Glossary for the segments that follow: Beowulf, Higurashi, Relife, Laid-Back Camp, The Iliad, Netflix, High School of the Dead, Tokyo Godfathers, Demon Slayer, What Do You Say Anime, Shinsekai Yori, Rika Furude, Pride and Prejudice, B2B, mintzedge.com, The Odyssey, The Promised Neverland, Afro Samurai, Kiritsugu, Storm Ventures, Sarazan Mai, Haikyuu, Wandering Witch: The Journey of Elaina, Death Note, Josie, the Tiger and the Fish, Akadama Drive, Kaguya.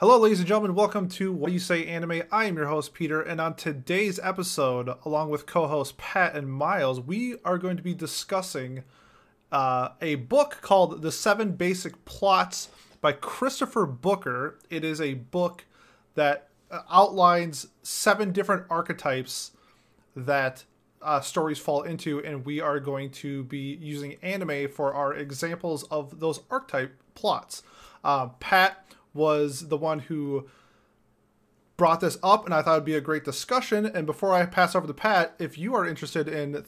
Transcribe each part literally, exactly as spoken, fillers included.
Hello ladies and gentlemen, welcome to What Do You Say Anime. I am your host Peter, and on today's episode, along with co-hosts Pat and Miles, we are going to be discussing uh, a book called The Seven Basic Plots by Christopher Booker. It is a book that outlines seven different archetypes that uh, stories fall into, and we are going to be using anime for our examples of those archetype plots. Uh, Pat was the one who brought this up, and I thought it'd be a great discussion. And before I pass over to Pat, if you are interested in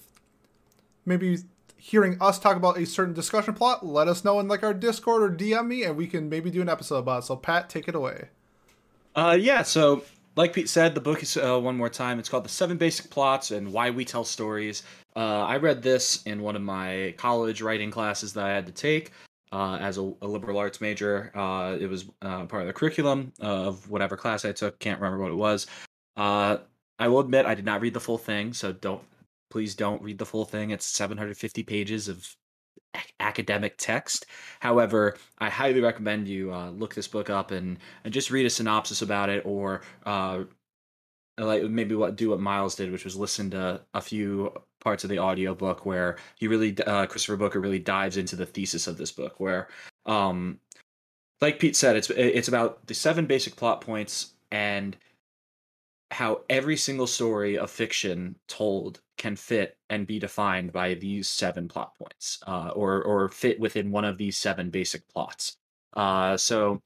maybe hearing us talk about a certain discussion plot, let us know in like our Discord or D M me, and we can maybe do an episode about it. So Pat, take it away. Uh, yeah, so like Pete said, the book is, uh, one more time, it's called The Seven Basic Plots and Why We Tell Stories. Uh, I read this in one of my college writing classes that I had to take. Uh, as a, a liberal arts major, uh, it was uh, part of the curriculum uh, of whatever class I took. Can't remember what it was. Uh, I will admit I did not read the full thing, so don't please don't read the full thing. It's seven hundred fifty pages of ac academic text. However, I highly recommend you uh, look this book up and, and just read a synopsis about it, or uh, like maybe what do what Miles did, which was listen to a few parts of the audiobook where he really, uh, Christopher Booker really dives into the thesis of this book, where, um, like Pete said, it's, it's about the seven basic plot points and how every single story of fiction told can fit and be defined by these seven plot points, uh, or, or fit within one of these seven basic plots. Uh, so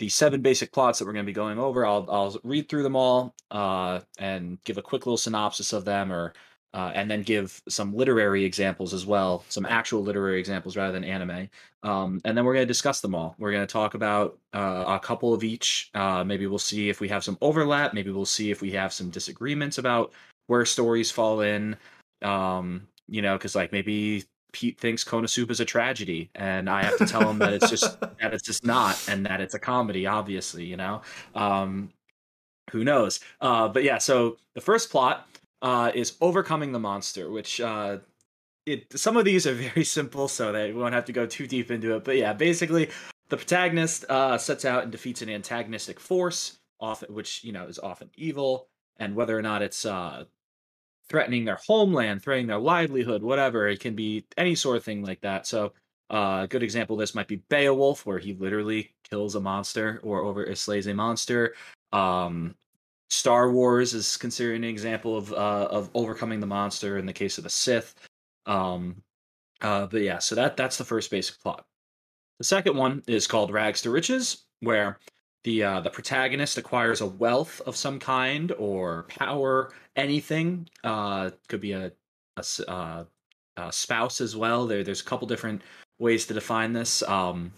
the seven basic plots that we're going to be going over, I'll, I'll read through them all, uh, and give a quick little synopsis of them, or, Uh, and then give some literary examples as well, some actual literary examples rather than anime. Um, and then we're going to discuss them all. We're going to talk about uh, a couple of each. Uh, maybe we'll see if we have some overlap. Maybe we'll see if we have some disagreements about where stories fall in. Um, you know, because like maybe Pete thinks Konosuba is a tragedy, and I have to tell him that it's just that it's just not, and that it's a comedy, obviously. You know, um, who knows? Uh, but yeah, so the first plot. Uh, is Overcoming the Monster, which uh, it some of these are very simple, so that we won't have to go too deep into it. But yeah, basically, the protagonist uh, sets out and defeats an antagonistic force, often which you know is often evil, and whether or not it's uh, threatening their homeland, threatening their livelihood, whatever, it can be any sort of thing like that. So uh, a good example of this might be Beowulf, where he literally kills a monster or over slays a monster. Um, Star Wars is considered an example of uh, of overcoming the monster in the case of the Sith. Um, uh, but yeah, so that that's the first basic plot. The second one is called Rags to Riches, where the uh, the protagonist acquires a wealth of some kind or power, anything. Uh, could be a, a, a, a spouse as well. There, there's a couple different ways to define this. Um,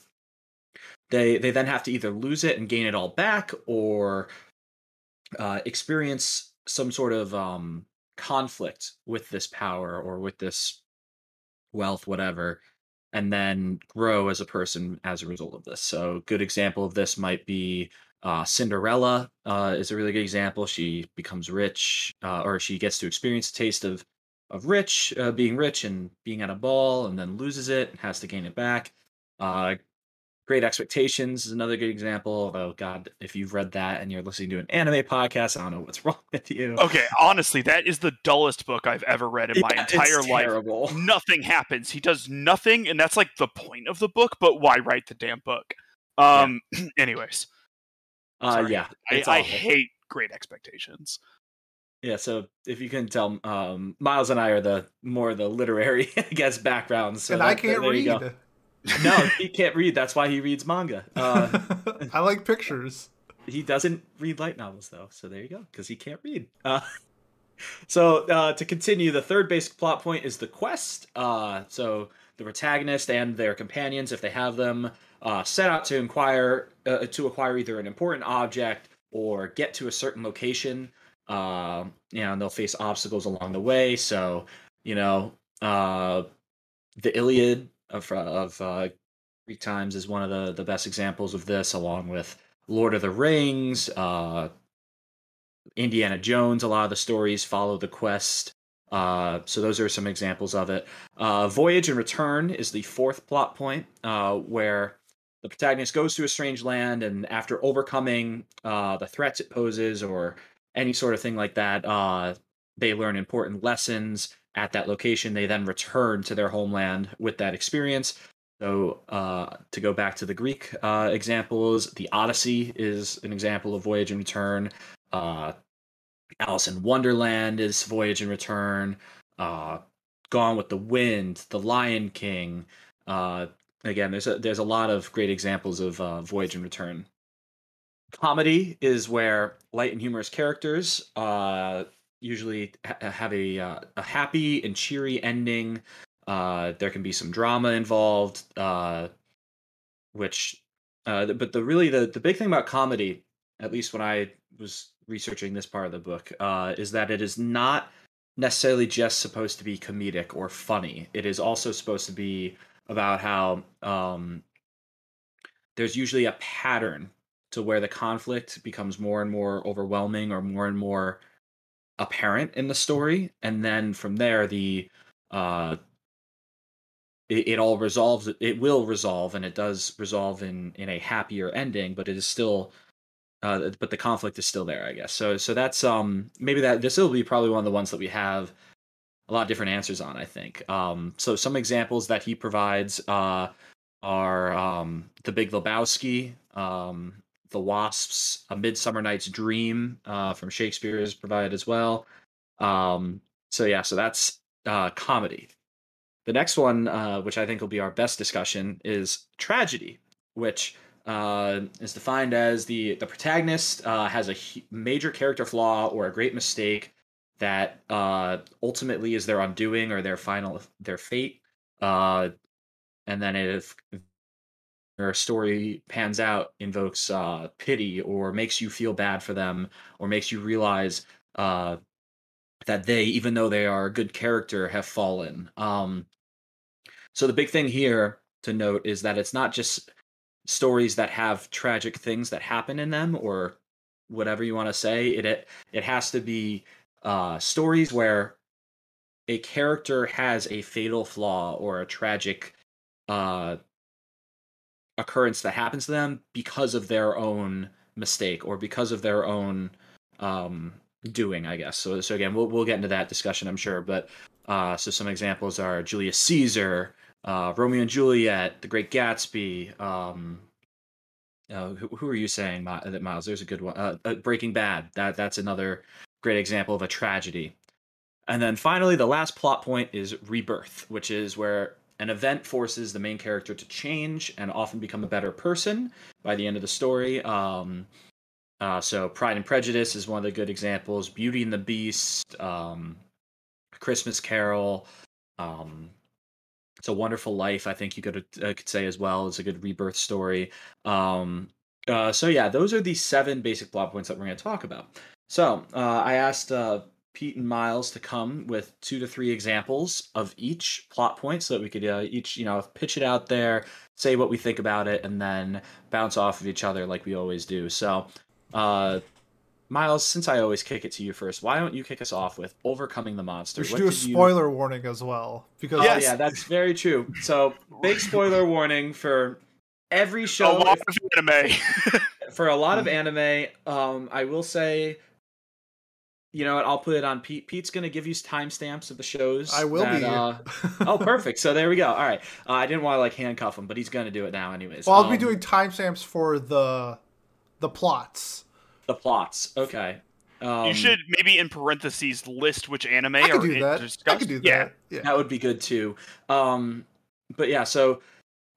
they they then have to either lose it and gain it all back, or Uh, experience some sort of um, conflict with this power or with this wealth, whatever, and then grow as a person as a result of this. So a good example of this might be uh, Cinderella uh, is a really good example. She becomes rich, uh, or she gets to experience the taste of, of rich, uh, being rich and being at a ball, and then loses it and has to gain it back. Uh, Great Expectations is another good example. Oh God, if you've read that and you're listening to an anime podcast, I don't know what's wrong with you. Okay, honestly, that is the dullest book I've ever read in yeah, my entire life. Terrible. Nothing happens. He does nothing, and that's like the point of the book. But why write the damn book? Um. Yeah. Anyways. Uh. Yeah. I, I hate Great Expectations. Yeah. So if you can tell, um, Miles and I are the more the literary, I guess, backgrounds. So and that, I can't there read. You go. No, he can't read. That's why he reads manga. Uh, I like pictures. He doesn't read light novels, though. So there you go, because he can't read. Uh, so uh, to continue, the third basic plot point is the quest. Uh, so the protagonist and their companions, if they have them, uh, set out to inquire uh, to acquire either an important object or get to a certain location. Uh, you know, and they'll face obstacles along the way. So you know, uh, the Iliad of, of uh, Greek times is one of the, the best examples of this, along with Lord of the Rings, uh, Indiana Jones. A lot of the stories follow the quest. Uh, so those are some examples of it. Uh, Voyage and Return is the fourth plot point, uh, where the protagonist goes to a strange land, and after overcoming uh, the threats it poses or any sort of thing like that, uh, they learn important lessons at that location. They then return to their homeland with that experience. So uh, to go back to the Greek uh, examples, The Odyssey is an example of voyage and return. Uh, Alice in Wonderland is voyage and return. Uh, Gone with the Wind, The Lion King. Uh, again, there's a, there's a lot of great examples of uh, voyage and return. Comedy is where light and humorous characters uh, usually ha have a, uh, a happy and cheery ending. Uh, there can be some drama involved, uh, which, uh, but the really the, the big thing about comedy, at least when I was researching this part of the book, uh, is that it is not necessarily just supposed to be comedic or funny. It is also supposed to be about how um, there's usually a pattern to where the conflict becomes more and more overwhelming or more and more apparent in the story, and then from there the uh, it all resolves. It will resolve, and it does resolve in in a happier ending. But it is still, uh, but the conflict is still there, I guess. So, so that's um maybe that this will be probably one of the ones that we have a lot of different answers on, I think. Um, so some examples that he provides uh, are um, The Big Lebowski, um, The Wasps, A Midsummer Night's Dream uh, from Shakespeare is provided as well. Um, so yeah, so that's uh, comedy. The next one, uh, which I think will be our best discussion, is tragedy, which uh, is defined as the, the protagonist uh, has a major character flaw or a great mistake that uh, ultimately is their undoing or their final, their fate. Uh, and then if their story pans out, invokes uh, pity or makes you feel bad for them or makes you realize uh, that they, even though they are a good character, have fallen. Um, so the big thing here to note is that it's not just stories that have tragic things that happen in them or whatever you want to say. It, it, it has to be uh, stories where a character has a fatal flaw or a tragic uh, occurrence that happens to them because of their own mistake or because of their own um, doing, I guess. So, so again, we'll we'll get into that discussion, I'm sure. But uh, so some examples are Julius Caesar, uh, Romeo and Juliet, The Great Gatsby. Um, uh, who, who are you saying that, Miles? There's a good one. Uh, uh, Breaking Bad. That that's another great example of a tragedy. And then finally, the last plot point is rebirth, which is where an event forces the main character to change and often become a better person by the end of the story. Um, uh, so Pride and Prejudice is one of the good examples. Beauty and the Beast, um, Christmas Carol, um, It's a Wonderful Life, I think you could, uh, could say as well, is a good rebirth story. Um, uh, so yeah, those are the seven basic plot points that we're going to talk about. So uh, I asked uh, Pete and Miles to come with two to three examples of each plot point so that we could uh, each, you know, pitch it out there, say what we think about it, and then bounce off of each other like we always do. So, uh, Miles, since I always kick it to you first, why don't you kick us off with Overcoming the Monster? We should what do a spoiler you... warning as well. Because yes. Oh, yeah, that's very true. So, big spoiler warning for every show. A lot of anime. For a lot of anime, um, I will say... You know what? I'll put it on Pete. Pete's going to give you timestamps of the shows. I will that, be. Uh... oh, perfect. So there we go. All right. Uh, I didn't want to like handcuff him, but he's going to do it now anyways. Well, I'll um, be doing timestamps for the the plots. The plots. Okay. Um, you should maybe in parentheses list which anime I could are do that. Discussed. I could do that. Yeah. yeah. That would be good too. Um, but yeah, so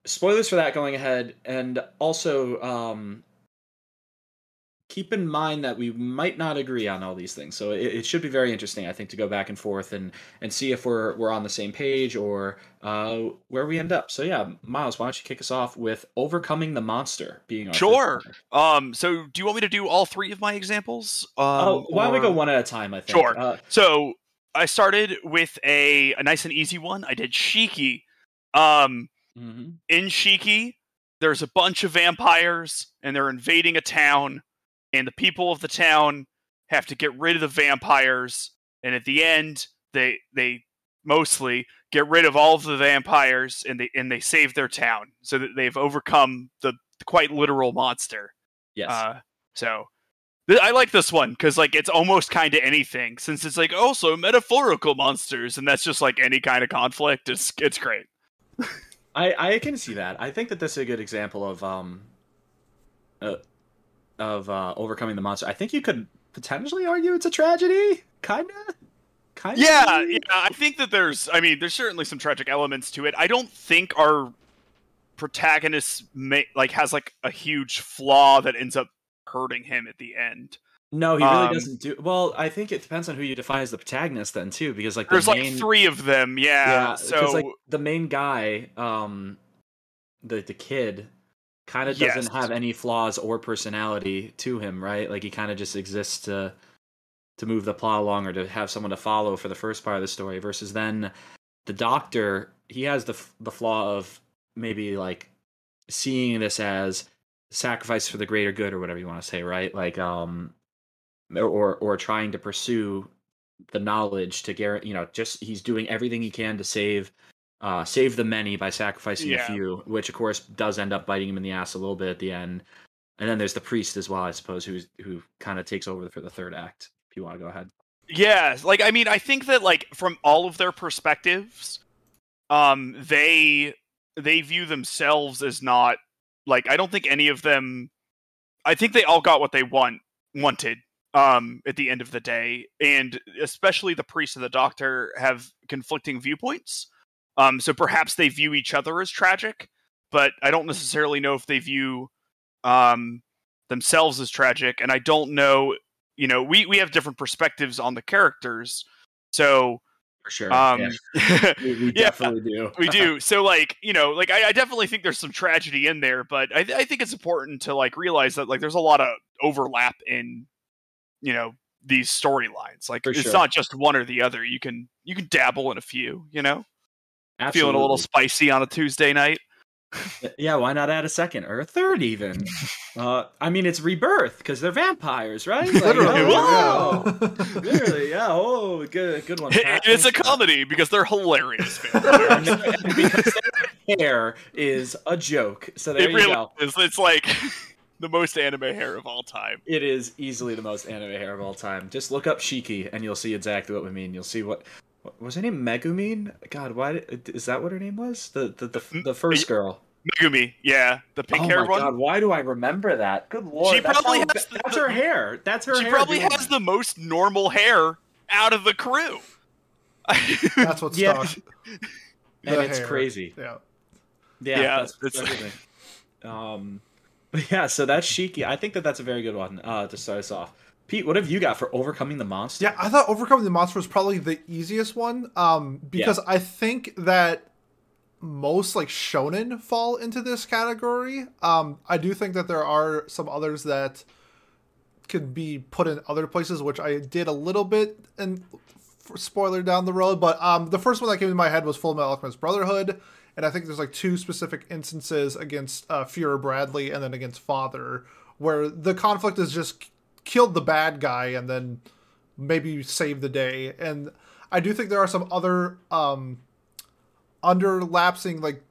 spoilers for that going ahead. And also... Um, keep in mind that we might not agree on all these things. So it, it should be very interesting, I think, to go back and forth and, and see if we're, we're on the same page or uh, where we end up. So yeah, Miles, why don't you kick us off with Overcoming the Monster being our Sure. Um, so do you want me to do all three of my examples? Um, oh, why don't or... we go one at a time, I think. Sure. Uh, so I started with a, a nice and easy one. I did Shiki. Um, mm-hmm. In Shiki, there's a bunch of vampires and they're invading a town. And the people of the town have to get rid of the vampires. And at the end, they they mostly get rid of all of the vampires, and they and they save their town so that they've overcome the quite literal monster. Yes. Uh, so th- I like this one because like it's almost kind of anything, since it's like also metaphorical monsters, and that's just like any kind of conflict. It's it's great. I I can see that. I think that this is a good example of um uh, of uh, overcoming the monster. I think you could potentially argue it's a tragedy, kind of. Kind yeah, of yeah, I think that there's, I mean, there's certainly some tragic elements to it. I don't think our protagonist ma- like has like a huge flaw that ends up hurting him at the end. No, he really um, doesn't do. Well, I think it depends on who you define as the protagonist then too, because like the there's main, like three of them. Yeah, yeah so like the main guy, um, the the kid, kind of doesn't yes. have any flaws or personality to him, right? Like he kind of just exists to. to move the plot along or to have someone to follow for the first part of the story, versus then the doctor, he has the the flaw of maybe like seeing this as sacrifice for the greater good or whatever you want to say, right? Like, um, or, or trying to pursue the knowledge to guarantee, you know, just, he's doing everything he can to save, uh, save the many by sacrificing yeah. a few, which of course does end up biting him in the ass a little bit at the end. And then there's the priest as well, I suppose, who's, who kind of takes over for the third act. You want to go ahead? Yeah, like I mean, I think that like from all of their perspectives, um, they they view themselves as not like I don't think any of them. I think they all got what they want wanted um, at the end of the day, and especially the priest and the doctor have conflicting viewpoints. Um, so perhaps they view each other as tragic, but I don't necessarily know if they view um, themselves as tragic, and I don't know. You know, we, we have different perspectives on the characters, so for sure, um, yeah. we, we yeah, definitely do. we do. So, like, you know, like I, I definitely think there's some tragedy in there, but I, th- I think it's important to like realize that like there's a lot of overlap in, you know, these storylines. Like, for it's sure. not just one or the other. You can you can dabble in a few. You know, Absolutely. Feeling a little spicy on a Tuesday night. Yeah, why not add a second or a third even? Uh, I mean, it's rebirth because they're vampires, right? Like, Literally, oh, wow. Literally, yeah. Oh, good, good one. Pat. It's a comedy because they're hilarious. Because their hair is a joke, so there it you really go. Is. It's like the most anime hair of all time. It is easily the most anime hair of all time. Just look up Shiki, and you'll see exactly what we mean. You'll see what. Was her name Megumi? God, why is that what her name was? The the the, the first girl. Megumi, yeah, the pink hair one. Oh my God, why do I remember that? Good lord, she that's probably how, has the, that's her hair. That's her. She hair probably has that. The most normal hair out of the crew. That's what's yeah. stuck. And it's hair. Crazy. Yeah, yeah, yeah that's, that's everything. um, but yeah, so that's Shiki. I think that that's a very good one uh, to start us off. Pete, what have you got for overcoming the monster? Yeah, I thought overcoming the monster was probably the easiest one um, because yeah. I think that most like shonen fall into this category. Um, I do think that there are some others that could be put in other places, which I did a little bit and spoiler down the road. But um, the first one that came to my head was Full Metal Alchemist Brotherhood, and I think there's like two specific instances against uh, Fuhrer Bradley and then against Father, where the conflict is just. Killed the bad guy and then maybe saved the day. And I do think there are some other um, underlapsing like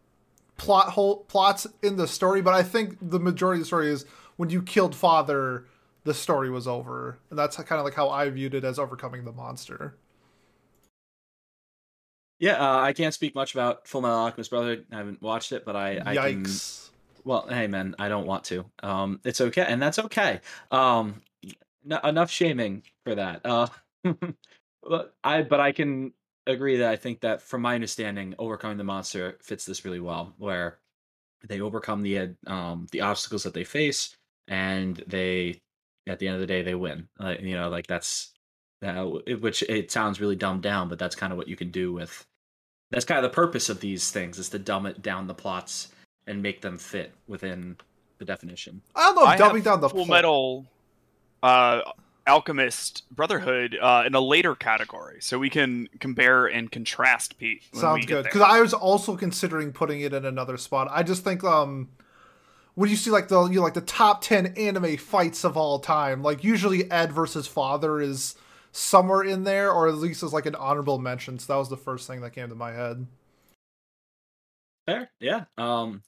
plot hole plots in the story, but I think the majority of the story is when you killed Father, the story was over, and that's kind of like how I viewed it as overcoming the monster. Yeah, uh, I can't speak much about Full Metal Alchemist Brotherhood. I haven't watched it, but I, I yikes. Can... Well, hey man, I don't want to. Um, it's okay, and that's okay. Um. No, enough shaming for that. Uh, but I but I can agree that I think that from my understanding, overcoming the monster fits this really well, where they overcome the um the obstacles that they face, and they at the end of the day they win. Uh, you know, like that's uh, which it sounds really dumbed down, but that's kind of what you can do with. That's kind of the purpose of these things is to dumb it down the plots and make them fit within the definition. I don't know if dumbing down the Full Metal. Uh, Alchemist Brotherhood uh, in a later category, so we can compare and contrast. Pete, sounds good, because I was also considering putting it in another spot. I just think um, when you see like the you know, like the top ten anime fights of all time, like usually Ed versus Father is somewhere in there, or at least as like an honorable mention. So that was the first thing that came to my head. Fair, yeah. Um,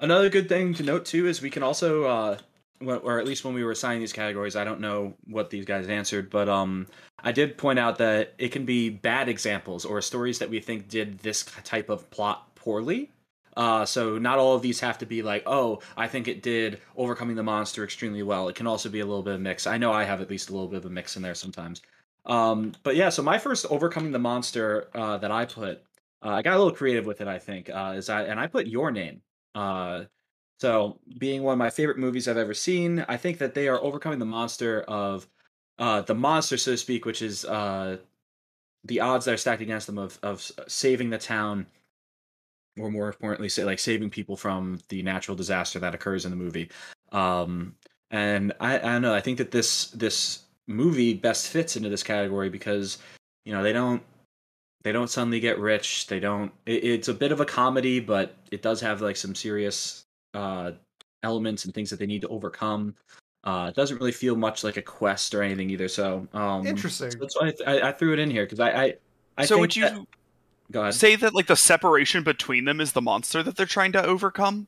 another good thing to note too is we can also, uh, or at least when we were assigning these categories, I don't know what these guys answered, but um, I did point out that it can be bad examples or stories that we think did this type of plot poorly. Uh, so not all of these have to be like, oh, I think it did Overcoming the Monster extremely well. It can also be a little bit of a mix. I know I have at least a little bit of a mix in there sometimes. Um, but yeah, so my first Overcoming the Monster uh, that I put, uh, I got a little creative with it, I think, uh, is I and I put Your Name. Uh, so being one of my favorite movies I've ever seen, I think that they are overcoming the monster of uh, the monster, so to speak, which is uh, the odds that are stacked against them of, of saving the town, or more importantly, say like saving people from the natural disaster that occurs in the movie. Um, and I, I don't know. I think that this this movie best fits into this category because, you know, they don't they don't suddenly get rich. They don't. It, it's a bit of a comedy, but it does have like some serious uh, elements and things that they need to overcome. Uh, it doesn't really feel much like a quest or anything either. So um, interesting. So that's why I, th- I, I threw it in here because I, I, I. So think would you? That- Go ahead. Say that like the separation between them is the monster that they're trying to overcome.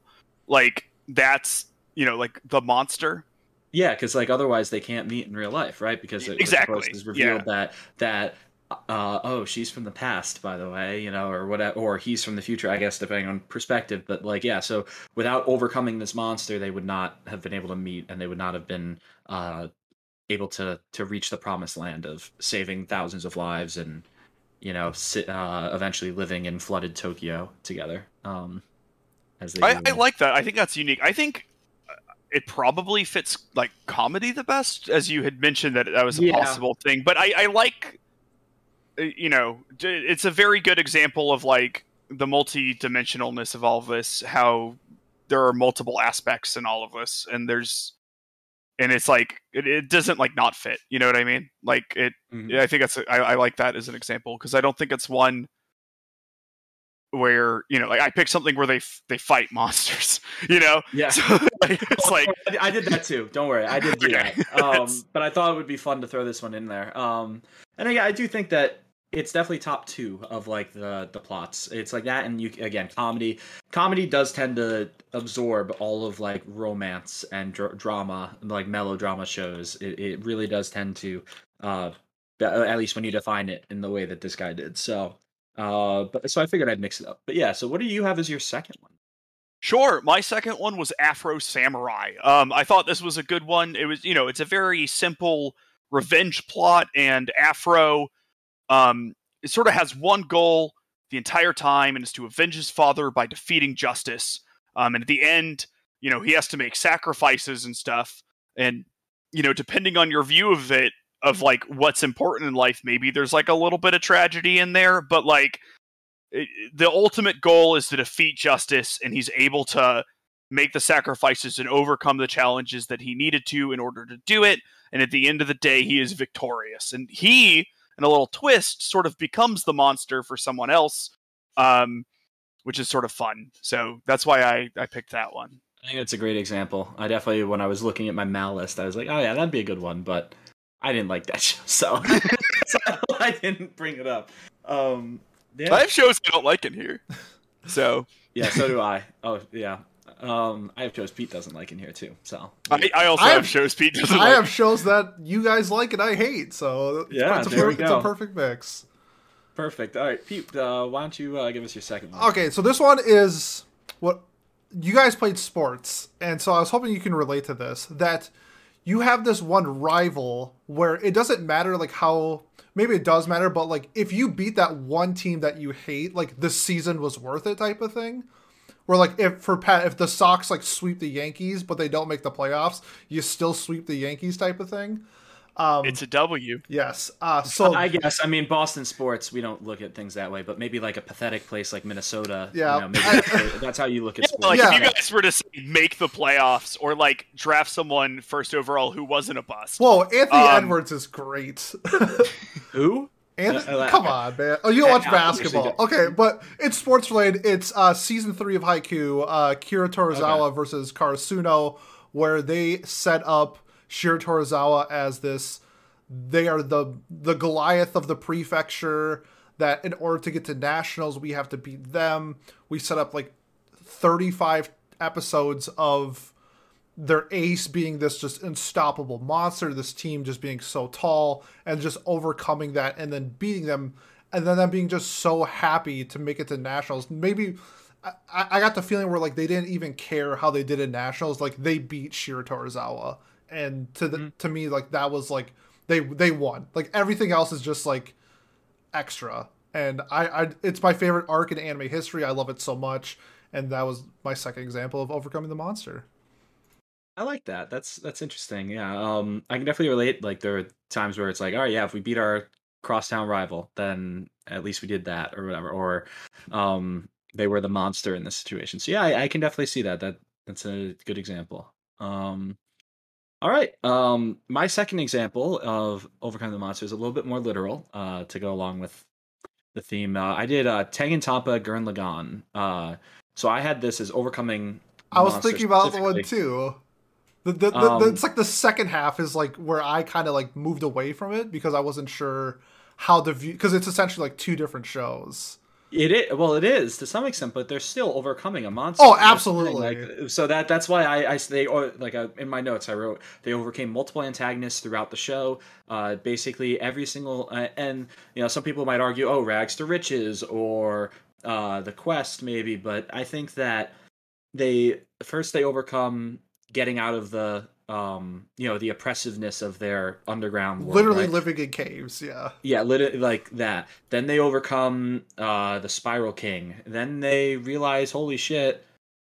Like that's, you know, like the monster. Yeah, because like otherwise they can't meet in real life, right? Because it exactly. was, was revealed yeah. that that uh, oh, she's from the past, by the way, you know, or whatever, or he's from the future, I guess, depending on perspective. But like, yeah, so without overcoming this monster, they would not have been able to meet, and they would not have been uh, able to to reach the promised land of saving thousands of lives and, you know, uh, eventually living in flooded Tokyo together. Um, as they I, I like that. I think that's unique. I think it probably fits like comedy the best, as you had mentioned that that was a yeah. possible thing. But I, I like, you know, it's a very good example of like the multi-dimensionalness of all of this, how there are multiple aspects in all of this, and there's, and it's like it, it doesn't like not fit. You know what I mean? Like it. Mm-hmm. I think that's. I, I like that as an example because I don't think it's one where, you know, like I picked something where they f- they fight monsters. You know? Yeah. So, like, it's like I did that too. Don't worry, I did do okay. that. Um, but I thought it would be fun to throw this one in there. Um, and yeah, I do think that it's definitely top two of like the the plots. It's like that, and you again comedy. Comedy does tend to absorb all of like romance and dr- drama, like melodrama shows. It, it really does tend to, uh, at least when you define it in the way that this guy did. So, uh, but so I figured I'd mix it up. But yeah, so what do you have as your second one? Sure, my second one was Afro Samurai. Um, I thought this was a good one. It was, you know, it's a very simple revenge plot, and Afro. Um, it sort of has one goal the entire time, and is to avenge his father by defeating justice. Um, and at the end, you know, he has to make sacrifices and stuff. And, you know, depending on your view of it, of like what's important in life, maybe there's like a little bit of tragedy in there, but like it, the ultimate goal is to defeat justice, and he's able to make the sacrifices and overcome the challenges that he needed to in order to do it. And at the end of the day, he is victorious, and he, and a little twist, sort of becomes the monster for someone else, um, which is sort of fun. So that's why I, I picked that one. I think that's a great example. I definitely, when I was looking at my Mal list, I was like, oh yeah, that'd be a good one, but I didn't like that show, so, so I didn't bring it up. Um, yeah. I have shows I don't like in here. So yeah, so do I. Oh, yeah. Um, I have shows Pete doesn't like in here too. So I, I also I have, have shows Pete doesn't. I like. have shows that you guys like and I hate. So yeah, it's a, there perfect, we go. It's a perfect mix. Perfect. All right, Pete. Uh, why don't you uh, give us your second one? Okay, so this one is what you guys played sports, and so I was hoping you can relate to this. That you have this one rival where it doesn't matter like how. Maybe it does matter, but like if you beat that one team that you hate, like the season was worth it type of thing. Where, like, if for Pat, if the Sox, like, sweep the Yankees, but they don't make the playoffs, you still sweep the Yankees type of thing. Um, it's a W. Yes. Uh, so I guess, I mean, Boston sports, we don't look at things that way, but maybe, like, a pathetic place like Minnesota. Yeah. You know, maybe that's, that's how you look at yeah, sports. Like, yeah. If you guys were to say, make the playoffs or, like, draft someone first overall who wasn't a bust. Whoa, Anthony um, Edwards is great. Who? Anthony, uh, come on, man. Oh, you don't watch basketball. Okay, but it's sports related. It's uh, season three of Haikyuu, uh, Shiratorizawa okay. versus Karasuno, where they set up Shiratorizawa as this They are the the Goliath of the prefecture, that in order to get to nationals, we have to beat them. We set up like thirty-five episodes of their ace being this just unstoppable monster, this team just being so tall, and just overcoming that and then beating them, and then them being just so happy to make it to nationals. Maybe I, I got the feeling where like they didn't even care how they did in nationals, like they beat Shiratorizawa, and to the, mm-hmm. to me, like that was like they they won. Like everything else is just like extra, and I, I it's my favorite arc in anime history. I love it so much, and that was my second example of overcoming the monster. I like that. That's that's interesting. Yeah, um, I can definitely relate. Like there are times where it's like, all right, yeah, if we beat our crosstown rival, then at least we did that or whatever. Or um, they were the monster in this situation. So yeah, I, I can definitely see that. That that's a good example. Um, all right. Um, my second example of overcoming the monster is a little bit more literal uh, to go along with the theme. Uh, I did uh, Tengen Tanpa Gurren Lagann. Uh, so I had this as overcoming. I was thinking about that one too. The, the, the, um, the, it's like the second half is like where I kind of like moved away from it because I wasn't sure how to view, because it's essentially like two different shows. It is, well, it is to some extent, but they're still overcoming a monster. Oh, absolutely. Like, so that that's why I, I they or like I, in my notes I wrote they overcame multiple antagonists throughout the show. Uh, basically every single uh, and you know some people might argue oh rags to riches or uh, the quest maybe, but I think that they first they overcome. Getting out of the, um, you know, the oppressiveness of their underground world. Literally right? Living in caves, yeah. Yeah, literally like that. Then they overcome uh, the Spiral King. Then they realize, holy shit,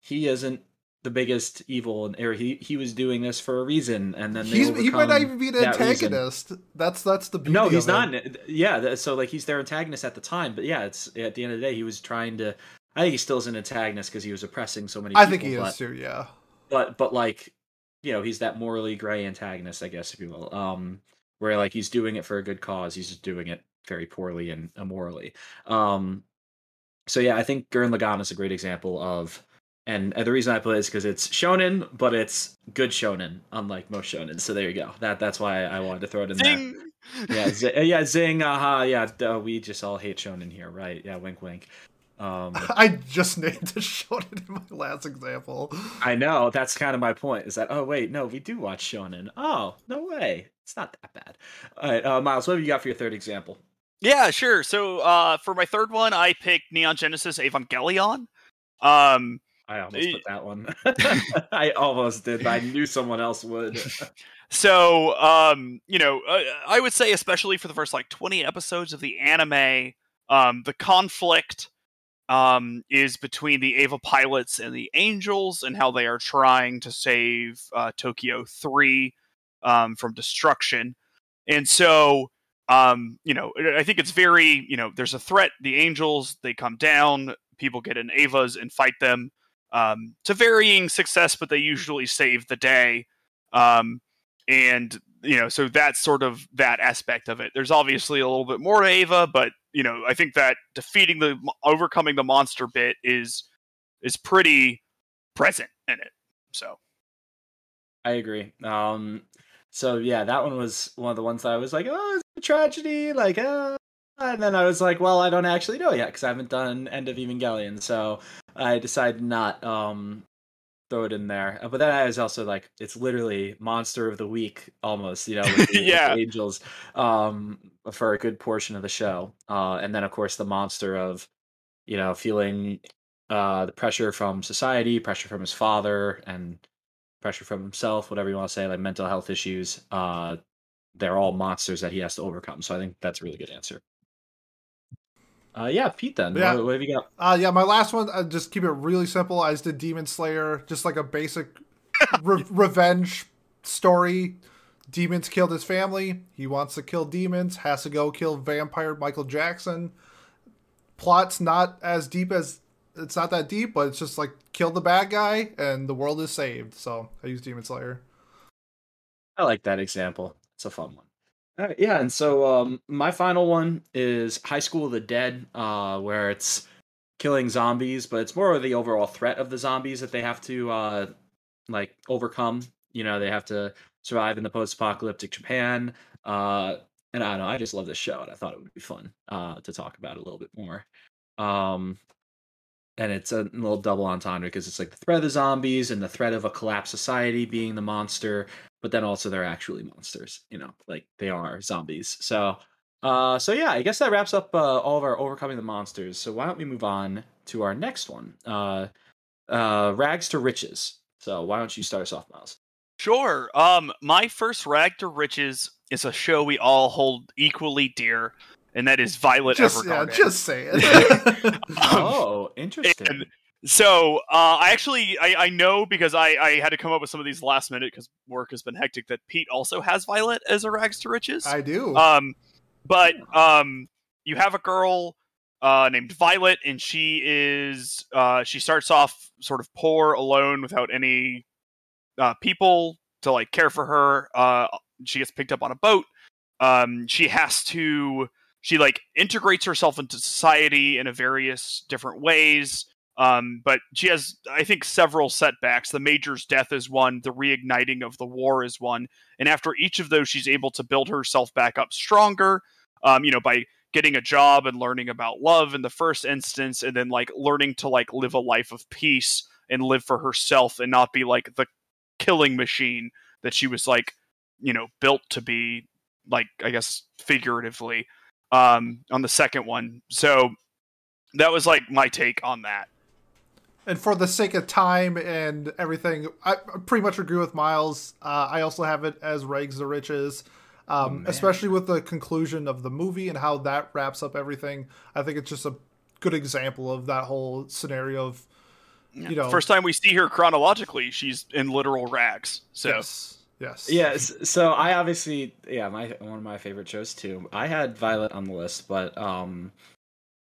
he isn't the biggest evil, and or he he was doing this for a reason. And then they he's, overcome he might not even be an antagonist. That that's that's the beauty no, he's of not. It. Yeah, so like he's their antagonist at the time, but yeah, it's at the end of the day he was trying to. I think he still is an antagonist because he was oppressing so many. I people. I think he but, is too. Yeah. But, but like, you know, he's that morally gray antagonist, I guess, if you will, um, where, like, he's doing it for a good cause. He's just doing it very poorly and immorally. Um, so, yeah, I think Gurren Lagann is a great example of, and, and the reason I play it is because it's shonen, but it's good shonen, unlike most shonen. So there you go. That That's why I wanted to throw it in zing. There. Yeah, z- yeah, zing, aha, uh-huh, yeah, uh, we just all hate shonen here, right? Yeah, wink, wink. Um, I just named a shonen in my last example. I know, that's kind of my point, is that, oh wait, no, we do watch shonen. Oh, no way. It's not that bad. All right, uh, Miles, what have you got for your third example? Yeah, sure. So uh, for my third one, I picked Neon Genesis Evangelion. Um, I almost it, put that one. I almost did, but I knew someone else would. So, um, you know, I, I would say especially for the first like twenty episodes of the anime, um, the conflict... Um, is between the Eva pilots and the angels and how they are trying to save uh, Tokyo three um, from destruction. And so, um, you know, I think it's very, you know, there's a threat. The angels, they come down, people get in Evas and fight them um, to varying success, but they usually save the day. Um, and, you know, so that's sort of that aspect of it. There's obviously a little bit more to Eva, but you know, I think that defeating the overcoming the monster bit is is pretty present in it. So, I agree. Um, so yeah, that one was one of the ones that I was like, oh, it's a tragedy, like, uh, and then I was like, well, I don't actually know yet because I haven't done End of Evangelion, so I decided not um throw it in there. But then I was also like, it's literally monster of the week almost, you know, with the, yeah, with the angels. Um. For a good portion of the show, uh, and then of course the monster of, you know, feeling uh, the pressure from society, pressure from his father, and pressure from himself, whatever you want to say, like mental health issues. Uh, they're all monsters that he has to overcome. So I think that's a really good answer. Uh, yeah, Pete. Then yeah. What, what have you got? Uh, yeah, my last one. I just keep it really simple. I just did Demon Slayer, just like a basic re- revenge story. Demons killed his family. He wants to kill demons. Has to go kill vampire Michael Jackson. Plot's not as deep as... It's not that deep, but it's just like, kill the bad guy, and the world is saved. So, I use Demon Slayer. I like that example. It's a fun one. All right, yeah, and so um, my final one is High School of the Dead, uh, where it's killing zombies, but it's more of the overall threat of the zombies that they have to, uh, like, overcome. You know, they have to... survive in the post-apocalyptic Japan. Uh, and I don't know, I just love this show, and I thought it would be fun uh, to talk about it a little bit more. Um, and it's a little double entendre because it's like the threat of the zombies and the threat of a collapsed society being the monster, but then also they're actually monsters, you know, like they are zombies. So, uh, so yeah, I guess that wraps up uh, all of our Overcoming the Monsters. So why don't we move on to our next one, uh, uh, Rags to Riches. So why don't you start us off, Miles? Sure. Um, my first Rag to Riches is a show we all hold equally dear, and that is Violet just, Evergarden. Yeah, just say it. um, oh, interesting. And so uh, I actually, I, I know because I, I had to come up with some of these last minute because work has been hectic, that Pete also has Violet as a Rags to Riches. I do. Um, but um, you have a girl uh, named Violet, and she is, uh, she starts off sort of poor, alone, without any Uh, people to like care for her. Uh, she gets picked up on a boat. Um, she has to, she like integrates herself into society in a various different ways. Um, but she has, I think, several setbacks. The Major's death is one. The reigniting of the war is one. And after each of those, she's able to build herself back up stronger, um, you know, by getting a job and learning about love in the first instance, and then like learning to like live a life of peace and live for herself and not be like the killing machine that she was like, you know, built to be, like, I guess figuratively, um, on the second one. So that was like my take on that. And for the sake of time and everything, I pretty much agree with Miles. Uh, I also have it as Rags to Riches, um, oh, especially with the conclusion of the movie and how that wraps up everything. I think it's just a good example of that whole scenario of, you know, first time we see her chronologically, she's in literal rags. So yes, yes, yes. So I obviously, yeah, my one of my favorite shows too. I had Violet on the list, but um,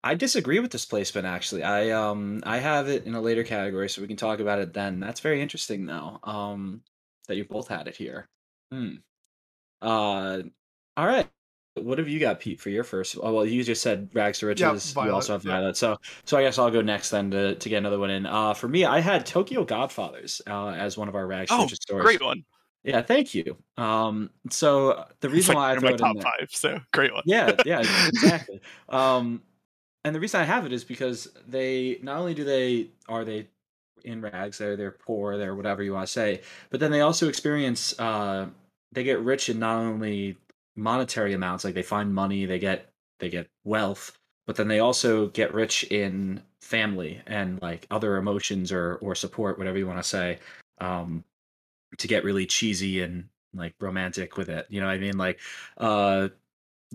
I disagree with this placement. Actually, I um, I have it in a later category, so we can talk about it then. That's very interesting, though. Um, that you both had it here. Hmm. Uh, all right. What have you got, Pete, for your first? Oh, well, you just said Rags to Riches. Yep, you also have Violet. Yep. So so I guess I'll go next then to, to get another one in. Uh, for me, I had Tokyo Godfathers uh, as one of our Rags to Riches oh, stories. Oh, great one. Yeah, thank you. Um, so the reason like why I throw it in there. It's my top five, so great one. Yeah, yeah, exactly. Um, and the reason I have it is because they, not only do they, are they in rags, they're, they're poor, they're whatever you want to say, but then they also experience, uh, they get rich in not only monetary amounts, like they find money, they get they get wealth, but then they also get rich in family and like other emotions or or support, whatever you want to say, um to get really cheesy and like romantic with it, you know what I mean? Like uh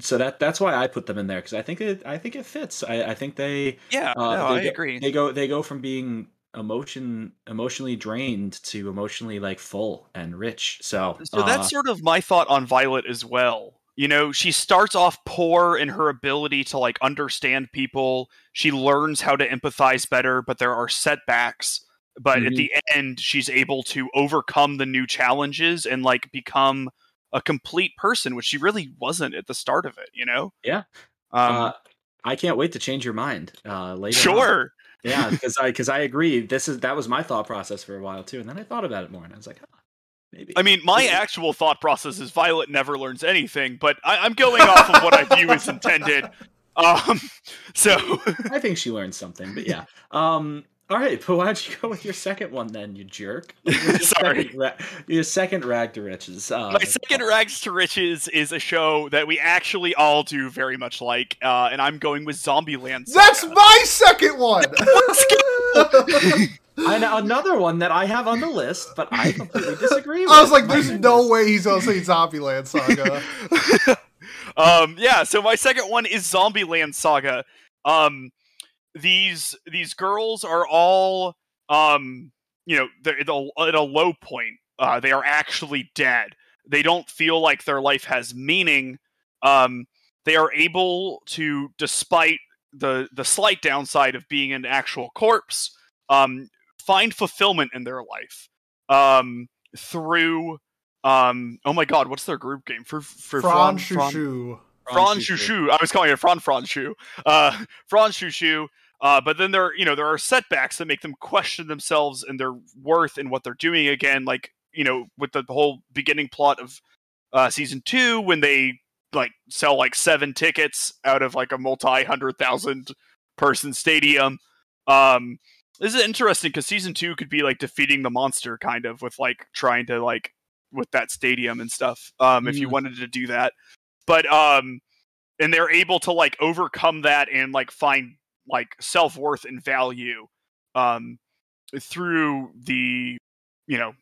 so that that's why I put them in there, because I think it I think it fits. I I think they yeah uh, no, they I go, agree they go they go from being emotion emotionally drained to emotionally like full and rich. So so uh, that's sort of my thought on Violet as well. You know, she starts off poor in her ability to like understand people. She learns how to empathize better, but there are setbacks. But mm-hmm. at the end, she's able to overcome the new challenges and like become a complete person, which she really wasn't at the start of it, you know? Yeah. Um, uh, I can't wait to change your mind uh, later. Sure. On. Yeah, because I because I agree. This is that was my thought process for a while too, and then I thought about it more, and I was like, huh, maybe. I mean, my actual thought process is Violet never learns anything, but I, I'm going off of what I view is intended. Um, so I think she learned something, but yeah. Um, all right, but why don't you go with your second one then, you jerk? Your Sorry, second ra- your second rag to riches. Uh, my second uh, Rags to Riches is a show that we actually all do very much like, uh, and I'm going with Zombieland Saga. That's my second one. And another one that I have on the list, but I completely disagree with. I was like, "There's no way he's going to say Zombieland Saga." um, yeah. So my second one is Zombieland Saga. Um. These these girls are all, um, you know, they're at a, at a low point. Uh, they are actually dead. They don't feel like their life has meaning. Um, they are able to, despite the, the slight downside of being an actual corpse, um, find fulfillment in their life um, through, um, oh my god, what's their group game? For, for Franchouchou. Franchouchou. I was calling it Franchouchou. Uh, Franchouchou. Uh, but then there, you know, there are setbacks that make them question themselves and their worth and what they're doing again. Like, you know, with the whole beginning plot of uh, season two, when they like sell like seven tickets out of like a multi hundred thousand person stadium. Um, this is interesting because season two could be like defeating the monster, kind of, with like trying to like with that stadium and stuff. Um, mm. If you wanted to do that, but um, and they're able to like overcome that and like find like self-worth and value um, through the, you know,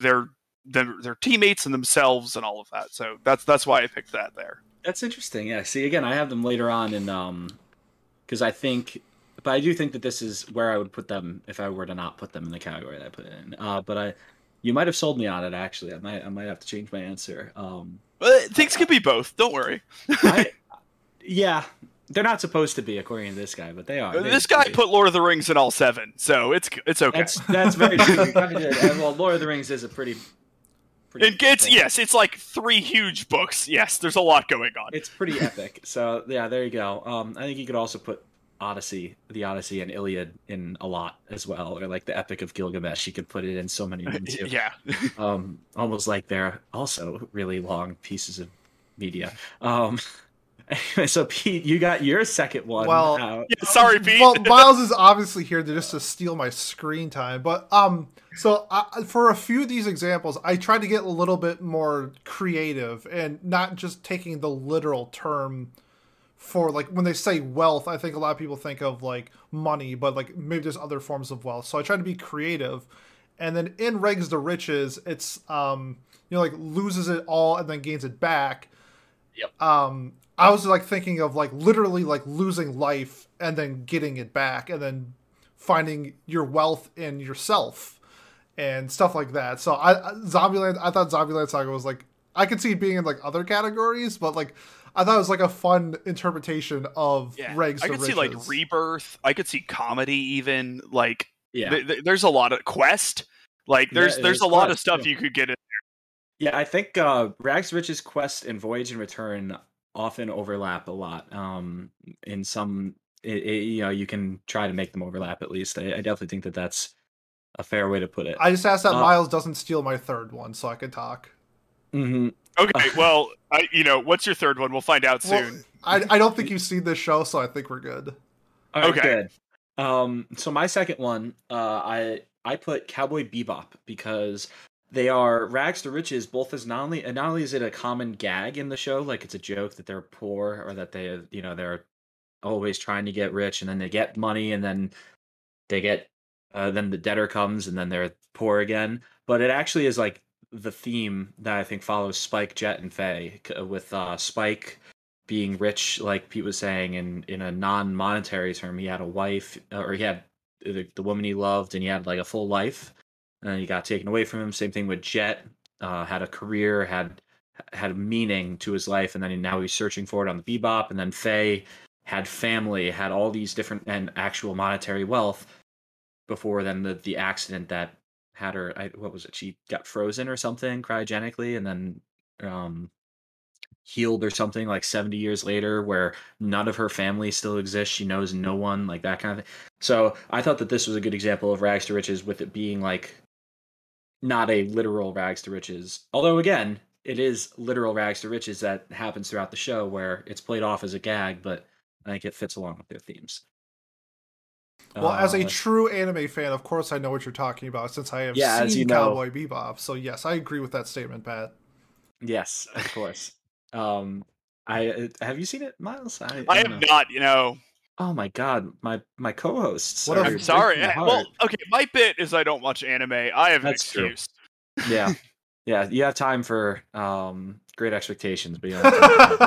their their their teammates and themselves and all of that. So that's that's why I picked that there. That's interesting. Yeah. See, again, I have them later on in um, because I think. But I do think that this is where I would put them if I were to not put them in the category that I put it in. Uh, but I, you might have sold me on it, actually. I might I might have to change my answer. Um, well, things can be both. Don't worry. I, yeah. They're not supposed to be, according to this guy, but they are. They this guy put Lord of the Rings in all seven, so it's it's okay. That's, that's very true. Well, Lord of the Rings is a pretty... pretty it gets, yes, it's like three huge books. Yes, there's a lot going on. It's pretty epic. So, yeah, there you go. Um, I think you could also put... Odyssey, the Odyssey and Iliad in a lot as well, or like the Epic of Gilgamesh. You could put it in so many of them too. Yeah. um, almost like they're also really long pieces of media. Um, so Pete, you got your second one. Well, out. Yeah, sorry, Pete. Well, Miles is obviously here to just to steal my screen time, but um, so I, for a few of these examples, I tried to get a little bit more creative and not just taking the literal term. For like when they say wealth, I think a lot of people think of like money, but like maybe there's other forms of wealth. So I try to be creative, and then in Regs to Riches, it's um you know like loses it all and then gains it back. Yep. Um, I was like thinking of like literally like losing life and then getting it back, and then finding your wealth in yourself and stuff like that. So I Zombieland, I thought Zombieland Saga was like I could see it being in like other categories, but like. I thought it was like a fun interpretation of yeah. Regs to Riches. I could see like Rebirth. I could see comedy even. Like, yeah. th th there's a lot of Quest. Like, there's yeah, there's a Quest, lot of stuff yeah. you could get in there. Yeah, I think uh, Rags to Riches, Quest, and Voyage and Return often overlap a lot. Um, in some, it, it, you know, you can try to make them overlap at least. I, I definitely think that that's a fair way to put it. I just asked that uh, Miles doesn't steal my third one, so I could talk. Mm-hmm. Okay, well, I, you know, what's your third one? We'll find out soon. Well, I, I don't think you've seen this show, so I think we're good. All right, okay. Good. Um, so my second one, uh, I I put Cowboy Bebop because they are rags to riches, both as not only and not only is it a common gag in the show, like it's a joke that they're poor or that they you know they're always trying to get rich, and then they get money, and then they get uh, then the debtor comes, and then they're poor again. But it actually is like. The theme that I think follows Spike, Jet, and Faye, with uh, Spike being rich, like Pete was saying, in, in a non-monetary term. He had a wife, or he had the, the woman he loved, and he had like a full life, and then he got taken away from him. Same thing with Jet, uh, had a career, had had a meaning to his life, and then he, now he's searching for it on the Bebop. And then Faye had family, had all these different, and actual monetary wealth before then the, the accident that had her, I, what was it? She got frozen or something cryogenically, and then um, healed or something like seventy years later, where none of her family still exists. She knows no one, like that kind of thing. So I thought that this was a good example of rags to riches, with it being like not a literal rags to riches. Although again, it is literal rags to riches that happens throughout the show, where it's played off as a gag, but I think it fits along with their themes. Well, uh, as a true anime fan, of course I know what you're talking about, since I have yeah, seen as you know. Cowboy Bebop. So yes, I agree with that statement, Pat. Yes, of course. um, I have you seen it, Miles? I, I, I have know. not. You know. Oh my God, my my co-hosts. What I'm sorry. I, well, okay, my bit is I don't watch anime. I have That's an excuse. True. Yeah, yeah. You have time for um, Great Expectations, but you don't have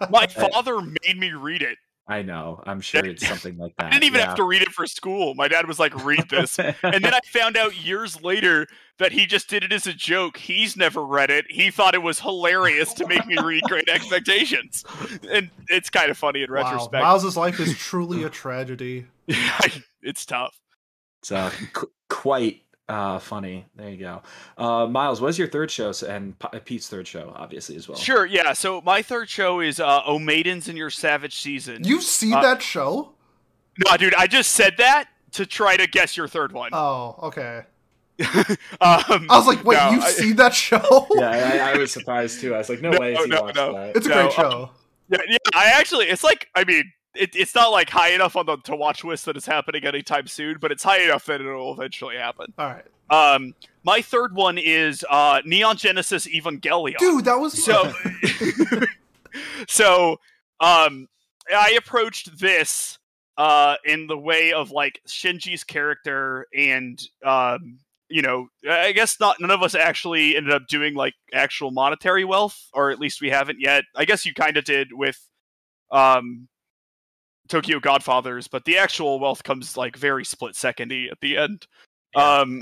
time. My father made me read it. I know. I'm sure it's something like that. I didn't even yeah. have to read it for school. My dad was like, read this. And then I found out years later that he just did it as a joke. He's never read it. He thought it was hilarious to make me read Great Expectations. And it's kind of funny in wow. retrospect. Miles' life is truly a tragedy. It's tough. It's uh, qu quite uh, funny. There you go. Uh, Miles, what is your third show? And Pete's third show, obviously, as well. Sure, yeah. So my third show is uh, O Maidens in Your Savage Season. You've seen uh, that show? No, dude, I just said that to try to guess your third one. Oh, okay. um, I was like, wait, no, you've I, seen that show? Yeah, I, I was surprised too. I was like, no, no way. Has he no, watched no. That. It's a no, great show. Um, yeah, yeah, I actually, it's like, I mean, it, it's not like high enough on the to watch list that it's happening anytime soon, but it's high enough that it'll eventually happen. All right. Um, my third one is uh, Neon Genesis Evangelion. Dude, that was so. so, um, I approached this uh in the way of like Shinji's character and um. You know, I guess not. None of us actually ended up doing like actual monetary wealth, or at least we haven't yet. I guess you kind of did with um, Tokyo Godfathers, but the actual wealth comes like very split secondy at the end. Yeah. Um,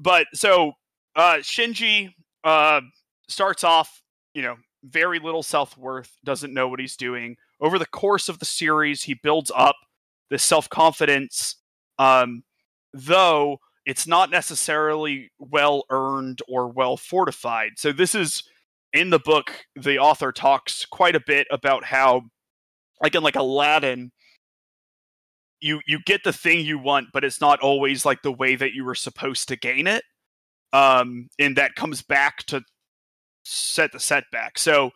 but so uh, Shinji uh, starts off, you know, very little self-worth, doesn't know what he's doing. Over the course of the series, he builds up this self-confidence, um, though. It's not necessarily well-earned or well-fortified. So this is, in the book, the author talks quite a bit about how, like in like Aladdin, you you get the thing you want, but it's not always like the way that you were supposed to gain it. Um, and that comes back to set the setback. So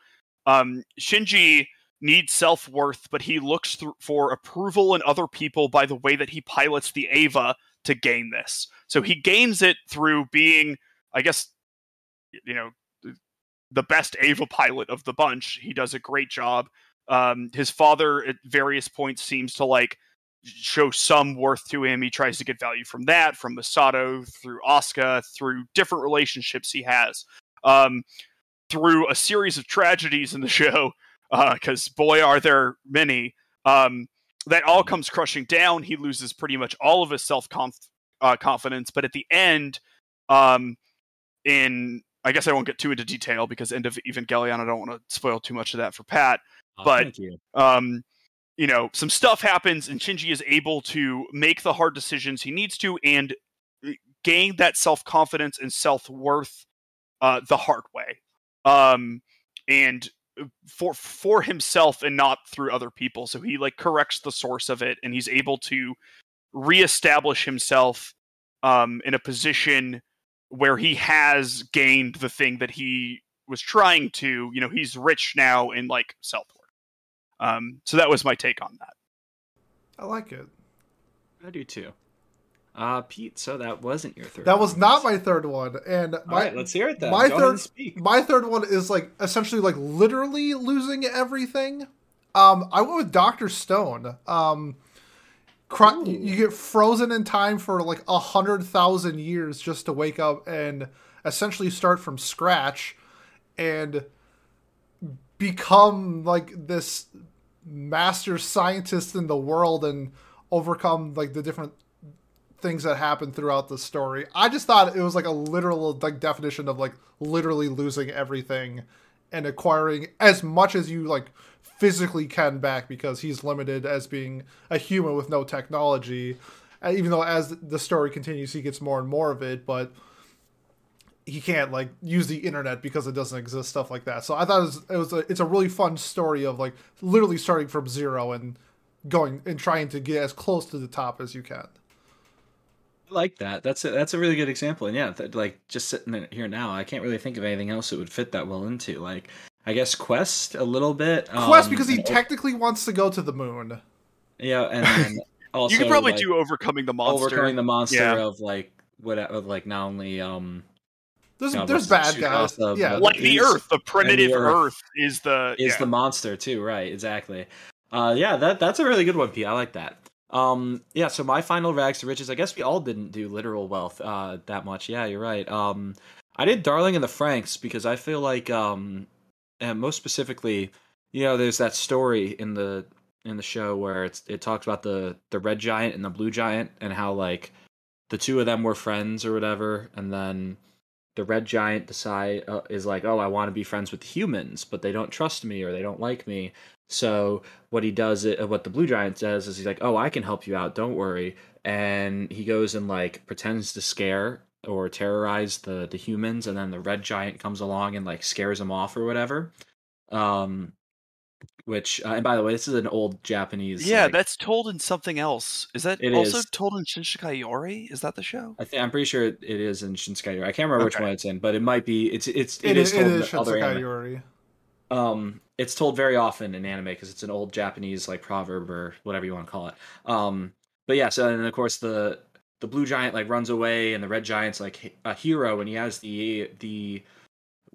um, Shinji needs self-worth, but he looks th- for approval in other people by the way that he pilots the Ava to gain this. So he gains it through being, I guess, you know, the best Ava pilot of the bunch. He does a great job. Um, his father at various points seems to like show some worth to him. He tries to get value from that, from Masato through Asuka, through different relationships he has, um, through a series of tragedies in the show. Uh, 'cause boy, are there many, um, that all comes crushing down. He loses pretty much all of his self-confidence. Uh, but at the end, um, in... I guess I won't get too into detail because end of Evangelion, I don't want to spoil too much of that for Pat. Oh, but, you. Um, you know, some stuff happens and Shinji is able to make the hard decisions he needs to and gain that self-confidence and self-worth uh, the hard way. Um, and... for for himself and not through other people. So he like corrects the source of it and he's able to reestablish himself um, in a position where he has gained the thing that he was trying to, you know, he's rich now in like self-worth. Um, so that was my take on that. I like it. I do too. Uh, Pete, so that wasn't your third. That one. was not my third one, and my, all right, let's hear it then. My Go third, ahead and speak. My third one is like essentially like literally losing everything. Um, I went with Doctor Stone. Um, cry, you get frozen in time for like a hundred thousand years just to wake up and essentially start from scratch, and become like this master scientist in the world and overcome like the different things that happen throughout the story. I just thought it was like a literal like definition of like literally losing everything and acquiring as much as you like physically can back, because he's limited as being a human with no technology. Even though as the story continues, he gets more and more of it, but he can't like use the internet because it doesn't exist, stuff like that. So I thought it was, it was a, it's a really fun story of like literally starting from zero and going and trying to get as close to the top as you can. Like that. That's a, that's a really good example. And yeah, th- like just sitting here now, I can't really think of anything else that would fit that well into. Like, I guess Quest a little bit. Quest um, because he technically wants to go to the moon. Yeah, and then also you could probably like, do overcoming the monster. Overcoming the monster yeah. of like what of like not only um. There's you know, there's bad guys. Of, yeah, like the Earth, the primitive the Earth, Earth is the is yeah. the monster too. Right, exactly. Uh, yeah, that that's a really good one, Pete. I like that. Um, yeah, so my final rags to riches, I guess we all didn't do literal wealth, uh, that much. Yeah, you're right. Um, I did Darling in the Franxx because I feel like, um, and most specifically, you know, there's that story in the, in the show where it's, it talks about the, the red giant and the blue giant and how like the two of them were friends or whatever. And then the red giant decide uh, is like, oh, I want to be friends with humans, but they don't trust me or they don't like me. So what he does, what the blue giant does is he's like, oh, I can help you out. Don't worry. And he goes and like pretends to scare or terrorize the, the humans. And then the red giant comes along and like scares him off or whatever. Um, Which, uh, and by the way, this is an old Japanese. Yeah, like, that's told in something else. Is that also is. told in Shinsekai Yori? Is that the show? I think I'm pretty sure it, it is in Shinsekai Yori. I can't remember okay. which one it's in, but it might be. It's it's it, it is, is told it is in other anime. Yori. Um, it's told very often in anime because it's an old Japanese like proverb or whatever you want to call it. Um, but yeah, so and of course the the blue giant like runs away, and the red giant's like a hero, and he has the the.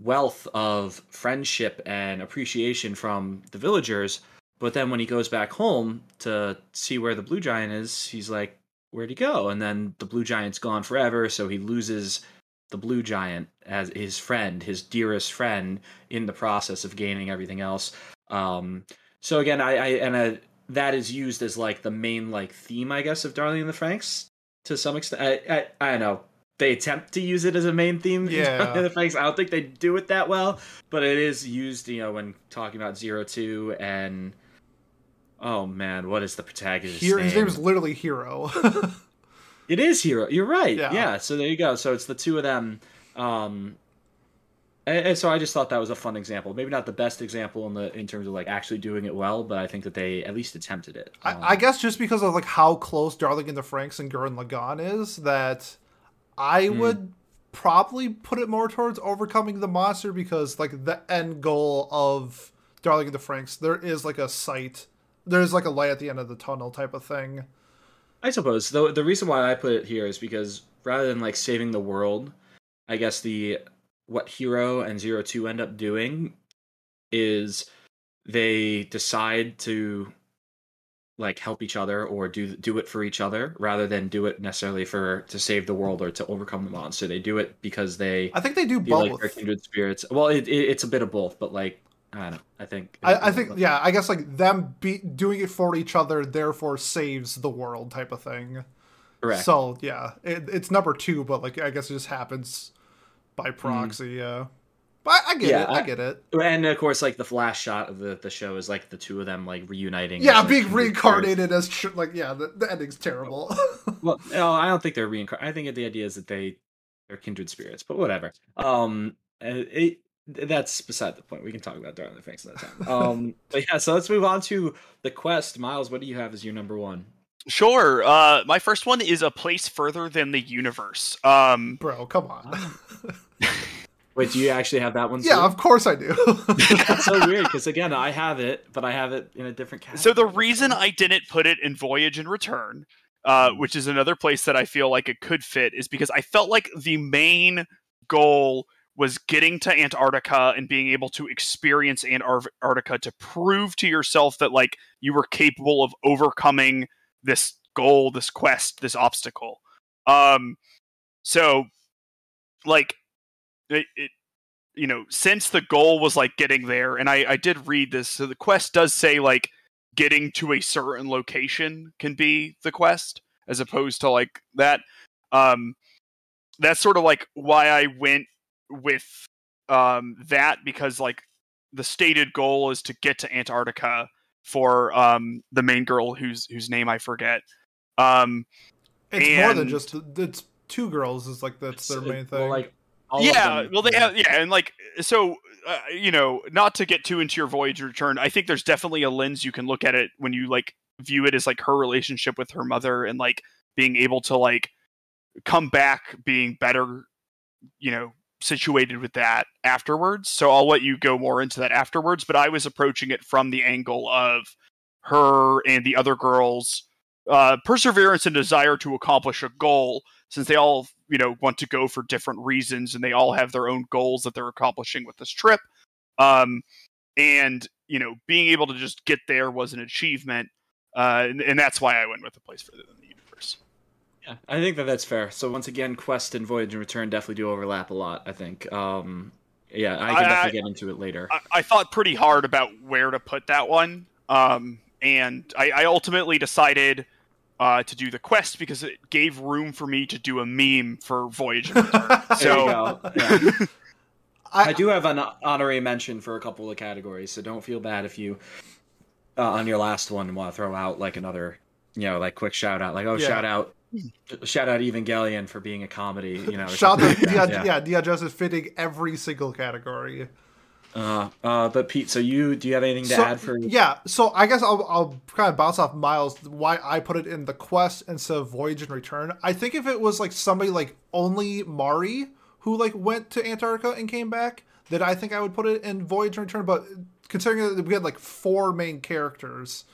wealth of friendship and appreciation from the villagers, but then when he goes back home to see where the blue giant is, he's like, where'd he go? And then the blue giant's gone forever, so he loses the blue giant as his friend, his dearest friend, in the process of gaining everything else. Um, so again, I, I and I, that is used as like the main like theme, I guess, of Darling in the Franxx to some extent. I I, I don't know. They attempt to use it as a main theme. Yeah. In the Franxx. I don't think they do it that well, but it is used, you know, when talking about Zero Two and oh man, what is the protagonist's Hero, name? His name is literally Hero. It is Hero. You're right. Yeah. yeah. So there you go. So it's the two of them. Um, and, and so I just thought that was a fun example. Maybe not the best example in the in terms of like actually doing it well, but I think that they at least attempted it. Um, I, I guess just because of like how close Darling in the Franxx and Gurren Lagann is that. I would mm. probably put it more towards overcoming the monster because, like, the end goal of Darling in the Franxx, there is, like, a sight. There's, like, a light at the end of the tunnel type of thing. I suppose. Though the reason why I put it here is because rather than, like, saving the world, I guess the what Hero and Zero Two end up doing is they decide to, like, help each other or do do it for each other rather than do it necessarily for to save the world or to overcome the monster. They do it because they I think they do both. Like they're kindred spirits. Well, it, it, it's a bit of both, but like I don't know. I think I, I think yeah. I guess like them be, doing it for each other therefore saves the world type of thing. Correct. So yeah, it, it's number two, but like I guess it just happens by proxy. Mm. Yeah. I, I get yeah, it. I, I get it. And of course, like the flash shot of the, the show is like the two of them like reuniting. Yeah, being reincarnated as tr- like yeah, the, the ending's terrible. Well, no, I don't think they're reincarnated. I think the idea is that they they're kindred spirits, but whatever. Um, it, it, that's beside the point. We can talk about Darling in the Franxx another time. Um, but yeah, so let's move on to the quest. Miles, what do you have as your number one? Sure. Uh, my first one is A Place Further Than the Universe. Um, bro, come on. Wait, do you actually have that one? Yeah, too? Of course I do. That's so weird, because again, I have it, but I have it in a different category. So the reason I didn't put it in Voyage and Return, uh, which is another place that I feel like it could fit, is because I felt like the main goal was getting to Antarctica and being able to experience Antarctica to prove to yourself that like you were capable of overcoming this goal, this quest, this obstacle. Um, so, like... It, it, you know, since the goal was like getting there, and I, I did read this, so the quest does say like getting to a certain location can be the quest, as opposed to like that. Um, that's sort of like why I went with um, that, because like the stated goal is to get to Antarctica for um, the main girl whose whose name I forget. Um, it's and, more than just it's two girls. Is like that's their main thing. Well, like, All yeah, well, they have, yeah, and like, so, uh, you know, not to get too into your Voyage Return, I think there's definitely a lens you can look at it when you, like, view it as, like, her relationship with her mother and, like, being able to, like, come back being better, you know, situated with that afterwards. So I'll let you go more into that afterwards, but I was approaching it from the angle of her and the other girls' uh, perseverance and desire to accomplish a goal, since they all, you know, want to go for different reasons and they all have their own goals that they're accomplishing with this trip. Um, and, you know, being able to just get there was an achievement. Uh, and, and that's why I went with A Place Further Than the Universe. Yeah, I think that that's fair. So once again, Quest and Voyage and Return definitely do overlap a lot, I think. Um, yeah, I can I, definitely I, get into it later. I, I thought pretty hard about where to put that one. Um, and I, I ultimately decided... Uh, to do the quest because it gave room for me to do a meme for Voyage and Return. So there you go. Yeah. I, I do have an honorary mention for a couple of categories, so don't feel bad if you uh, on your last one want to throw out like another, you know, like quick shout out, like oh yeah. shout out, shout out Evangelion for being a comedy, you know. Shout out, like yeah, yeah, D I J is fitting every single category. Uh, uh, but Pete, so you, do you have anything to so, add for? Yeah, so I guess I'll, I'll kind of bounce off Miles why I put it in the quest instead of Voyage and Return. I think if it was like somebody like only Mari who like went to Antarctica and came back, then I think I would put it in Voyage and Return. But considering that we had like four main characters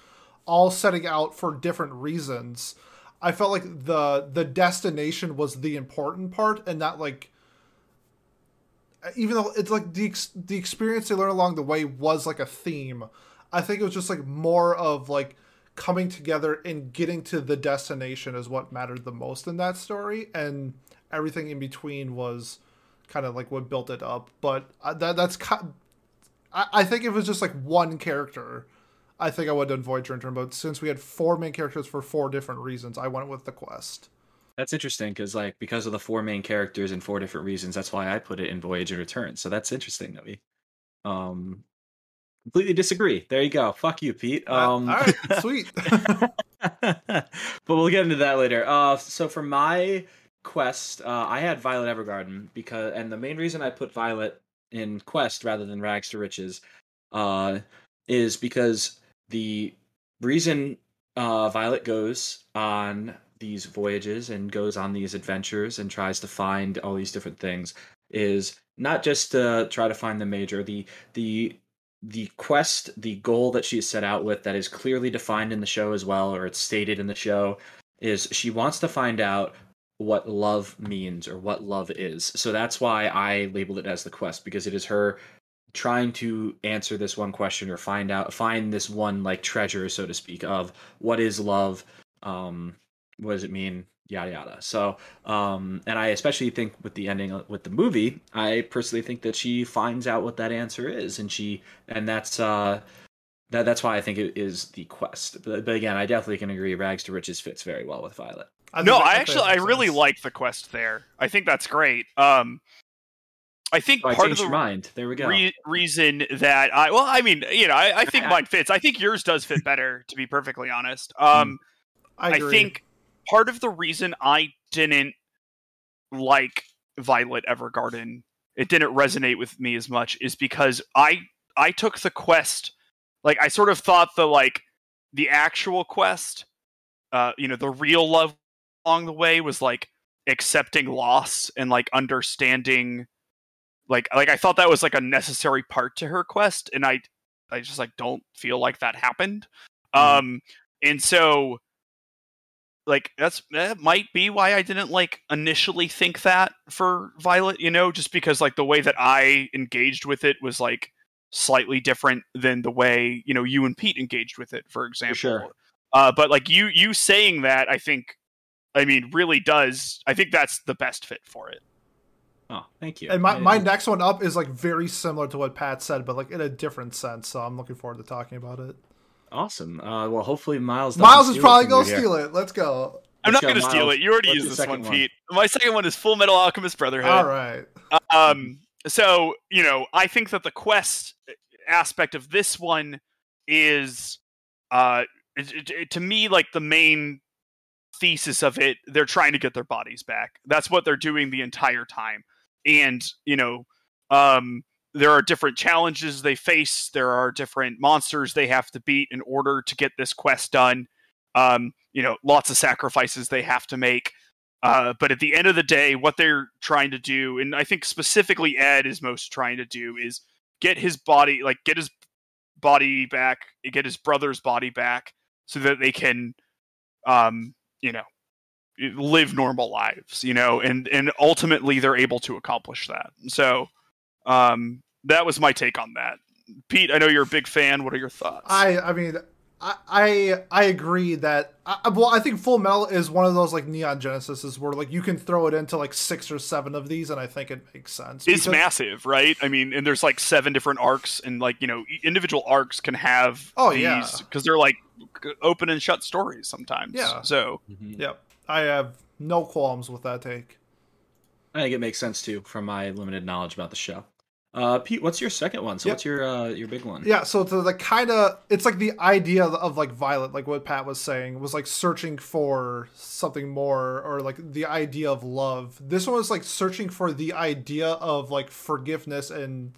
all setting out for different reasons, I felt like the the destination was the important part, and not like, even though it's like the the experience they learned along the way was like a theme, I think it was just like more of like coming together and getting to the destination is what mattered the most in that story, and everything in between was kind of like what built it up. But that that's I, I think if it was just like one character, I think I would have done Voyager and Return, but since we had four main characters for four different reasons, I went with the quest. That's interesting, because like because of the four main characters and four different reasons, that's why I put it in Voyage and Return. So that's interesting that we um, completely disagree. There you go. Fuck you, Pete. Um, uh, all right, sweet. But we'll get into that later. Uh, so for my quest, uh, I had Violet Evergarden, because, and the main reason I put Violet in quest rather than Rags to Riches uh, is because the reason uh, Violet goes on these voyages and goes on these adventures and tries to find all these different things is not just to try to find the major, the the the quest, the goal that she is set out with that is clearly defined in the show as well, or it's stated in the show, is she wants to find out what love means or what love is. So that's why I labeled it as the quest, because it is her trying to answer this one question or find out, find this one like treasure, so to speak, of what is love, um, what does it mean, yada yada. So um and I especially think with the ending with the movie, I personally think that she finds out what that answer is, and she and that's uh that that's why I think it is the quest. But, but again, I definitely can agree Rags to Riches fits very well with Violet. I no I actually I really sense. like the quest there. I think that's great. um I think so. Part I of the mind. There we go. Re reason that I well I mean you know I, I think mine fits. I think yours does fit better, to be perfectly honest. um I, agree. I think part of the reason I didn't like Violet Evergarden, it didn't resonate with me as much, is because I I took the quest, like I sort of thought the like the actual quest, uh, you know, the real love along the way was like accepting loss and like understanding, like like I thought that was like a necessary part to her quest, and I I just like don't feel like that happened, mm. um, and so. Like that's that might be why I didn't like initially think that for Violet, you know, just because like the way that I engaged with it was like slightly different than the way, you know, you and Pete engaged with it, for example. For sure. Uh, but like you you saying that, I think, I mean, really does. I think that's the best fit for it. Oh, thank you. And my, my next one up is like very similar to what Pat said, but like in a different sense. So I'm looking forward to talking about it. Awesome. Uh, well, hopefully Miles. Miles is probably gonna steal it. Let's go. I'm not gonna steal it. You already used this one, Pete. My second one is Full Metal Alchemist Brotherhood. All right. Um. So you know, I think that the quest aspect of this one is, uh, it, it, to me, like the main thesis of it. They're trying to get their bodies back. That's what they're doing the entire time. And you know, um. there are different challenges they face. There are different monsters they have to beat in order to get this quest done. Um, you know, lots of sacrifices they have to make. Uh, but at the end of the day, what they're trying to do, and I think specifically Ed is most trying to do, is get his body, like get his body back, get his brother's body back so that they can, um, you know, live normal lives, you know, and, and ultimately they're able to accomplish that. So, um, that was my take on that. Pete, I know you're a big fan. What are your thoughts? I, I mean, I, I, I agree that, I, well, I think Full Metal is one of those like Neon Genesises where like you can throw it into like six or seven of these, and I think it makes sense. It's massive, right? I mean, and there's like seven different arcs, and like, you know, individual arcs can have oh, these, yeah, because they're like open and shut stories sometimes. Yeah. So, mm-hmm. Yep. I have no qualms with that take. I think it makes sense too, from my limited knowledge about the show. Uh, Pete, what's your second one? So yep. What's your uh, your big one? Yeah, so the, the kind of, it's like the idea of, of like Violet, like what Pat was saying, was like searching for something more, or like the idea of love. This one was like searching for the idea of like forgiveness and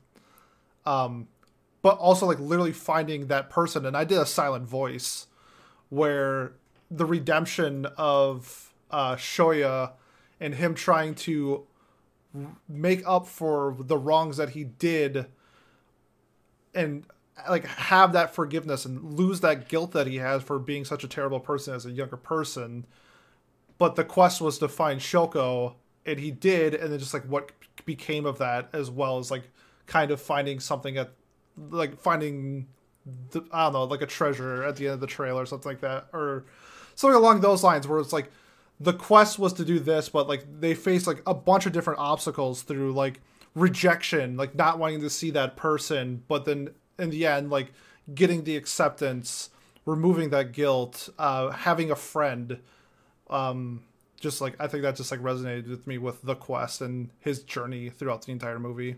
Um, but also like literally finding that person. And I did a silent voice where the redemption of uh, Shoya and him trying to make up for the wrongs that he did and like have that forgiveness and lose that guilt that he has for being such a terrible person as a younger person. But the quest was to find Shoko, and he did. And then just like what became of that, as well as like kind of finding something at like finding the, I don't know, like a treasure at the end of the trail or something like that, or something along those lines where it's like the quest was to do this, but like they faced like a bunch of different obstacles through like rejection, like not wanting to see that person, but then in the end, like getting the acceptance, removing that guilt, uh, having a friend. Um, just like, I think that just like resonated with me with the quest and his journey throughout the entire movie.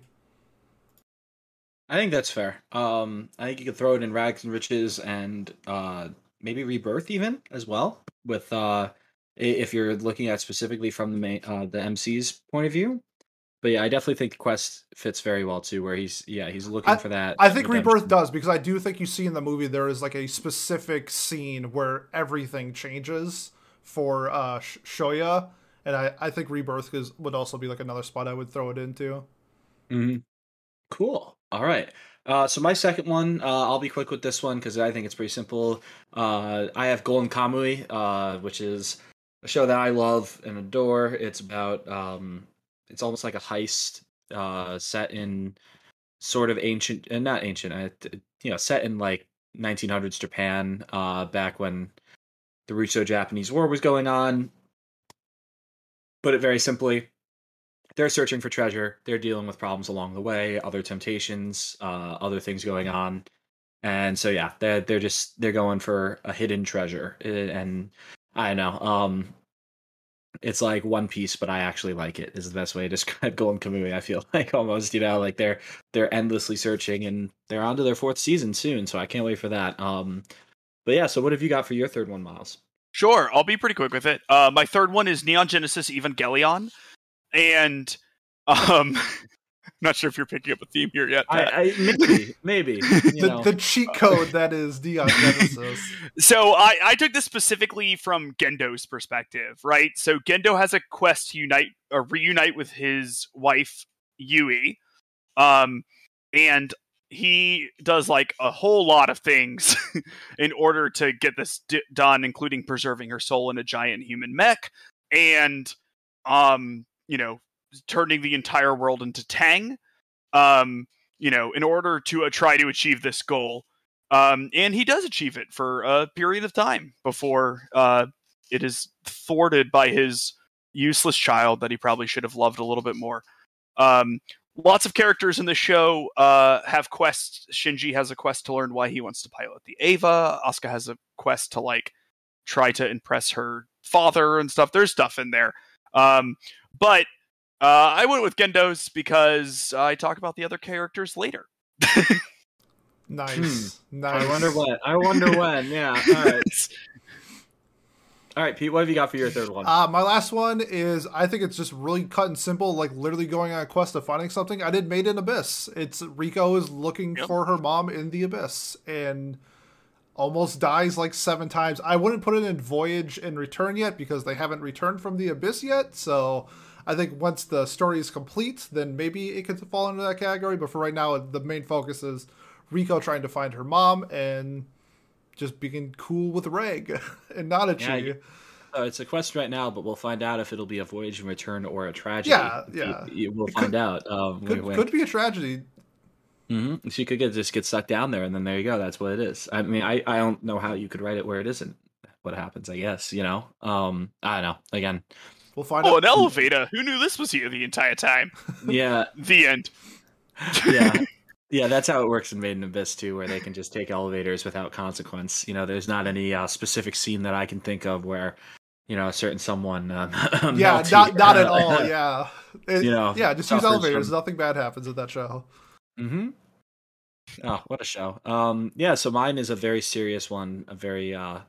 I think that's fair. Um, I think you could throw it in Rags and Riches and uh, maybe Rebirth even as well. With uh, if you're looking at specifically from the main, uh, the M C's point of view. But yeah, I definitely think Quest fits very well too, where he's yeah he's looking I, for that. I think redemption. Rebirth does, because I do think you see in the movie there is like a specific scene where everything changes for uh, Shoya, and I I think Rebirth is, would also be like another spot I would throw it into. Mm-hmm. Cool. All right. Uh, so my second one, uh, I'll be quick with this one because I think it's pretty simple. Uh, I have Golden Kamuy, uh, which is a show that I love and adore. It's about, um, it's almost like a heist uh, set in sort of ancient, uh, not ancient, uh, you know, set in like nineteen hundreds Japan, uh, back when the Russo-Japanese War was going on. Put it very simply, they're searching for treasure. They're dealing with problems along the way, other temptations, uh, other things going on. And so, yeah, they're, they're just, they're going for a hidden treasure. And I know, um, it's like One Piece, but I actually like it, is the best way to describe Golden Kamuy. I feel like almost, you know, like they're, they're endlessly searching, and they're onto their fourth season soon. So I can't wait for that. Um, but yeah, so what have you got for your third one, Miles? Sure. I'll be pretty quick with it. Uh, my third one is Neon Genesis Evangelion. And um, I'm not sure if you're picking up a theme here yet. I, I, maybe, maybe. You the, know. the cheat code that is Neon Genesis. So I, I took this specifically from Gendo's perspective, right? So Gendo has a quest to unite or reunite with his wife Yui, um, and he does like a whole lot of things in order to get this d- done, including preserving her soul in a giant human mech, and um. you know, turning the entire world into Tang, um, you know, in order to uh, try to achieve this goal. Um, and he does achieve it for a period of time before uh, it is thwarted by his useless child that he probably should have loved a little bit more. Um, lots of characters in the show uh, have quests. Shinji has a quest to learn why he wants to pilot the Ava. Asuka has a quest to, like, try to impress her father and stuff. There's stuff in there. Um, but, uh, I went with Gendo's because uh, I talk about the other characters later. Nice. Hmm. Nice. I wonder when, I wonder when. Yeah. All right. All right, Pete, what have you got for your third one? Uh, my last one is, I think it's just really cut and simple, like literally going on a quest of finding something. I did Made in Abyss. It's Riko is looking yep. for her mom in the abyss and almost dies like seven times. I wouldn't put it in Voyage and Return yet because they haven't returned from the Abyss yet. So I think once the story is complete, then maybe it could fall into that category. But for right now, the main focus is Riko trying to find her mom and just being cool with Reg and Nanachi. Yeah, uh, it's a quest right now, but we'll find out if it'll be a Voyage and Return or a tragedy. Yeah, yeah. You, you, we'll it find could, out. Um, could, could be a tragedy. Mm-hmm. She could get, just get stuck down there, and then there you go. That's what it is. I mean, I, I don't know how you could write it where it isn't what happens, I guess, you know? Um, I don't know. Again. We'll find oh, out. An elevator. Who knew this was here the entire time? Yeah. The end. Yeah. Yeah, that's how it works in Made in Abyss, too, where they can just take elevators without consequence. You know, there's not any uh, specific scene that I can think of where, you know, a certain someone... Uh, yeah, not, not at all, yeah. It, you know, yeah, just use elevators. From... Nothing bad happens with that show. Mm-hmm. Oh, what a show. Um, yeah, so mine is a very serious one, a very uh,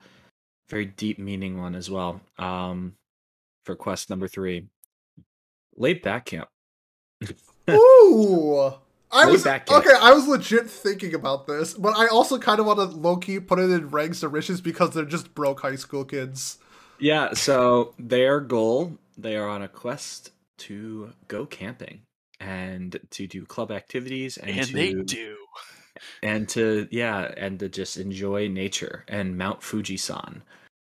very deep meaning one as well. Um, for quest number three. Laid Back Camp. Ooh! I was back okay. I was legit thinking about this, but I also kind of want to low key put it in ranks to riches because they're just broke high school kids. Yeah. So their goal, they are on a quest to go camping and to do club activities, and, and to, they do, and to yeah, and to just enjoy nature and Mount Fuji-san.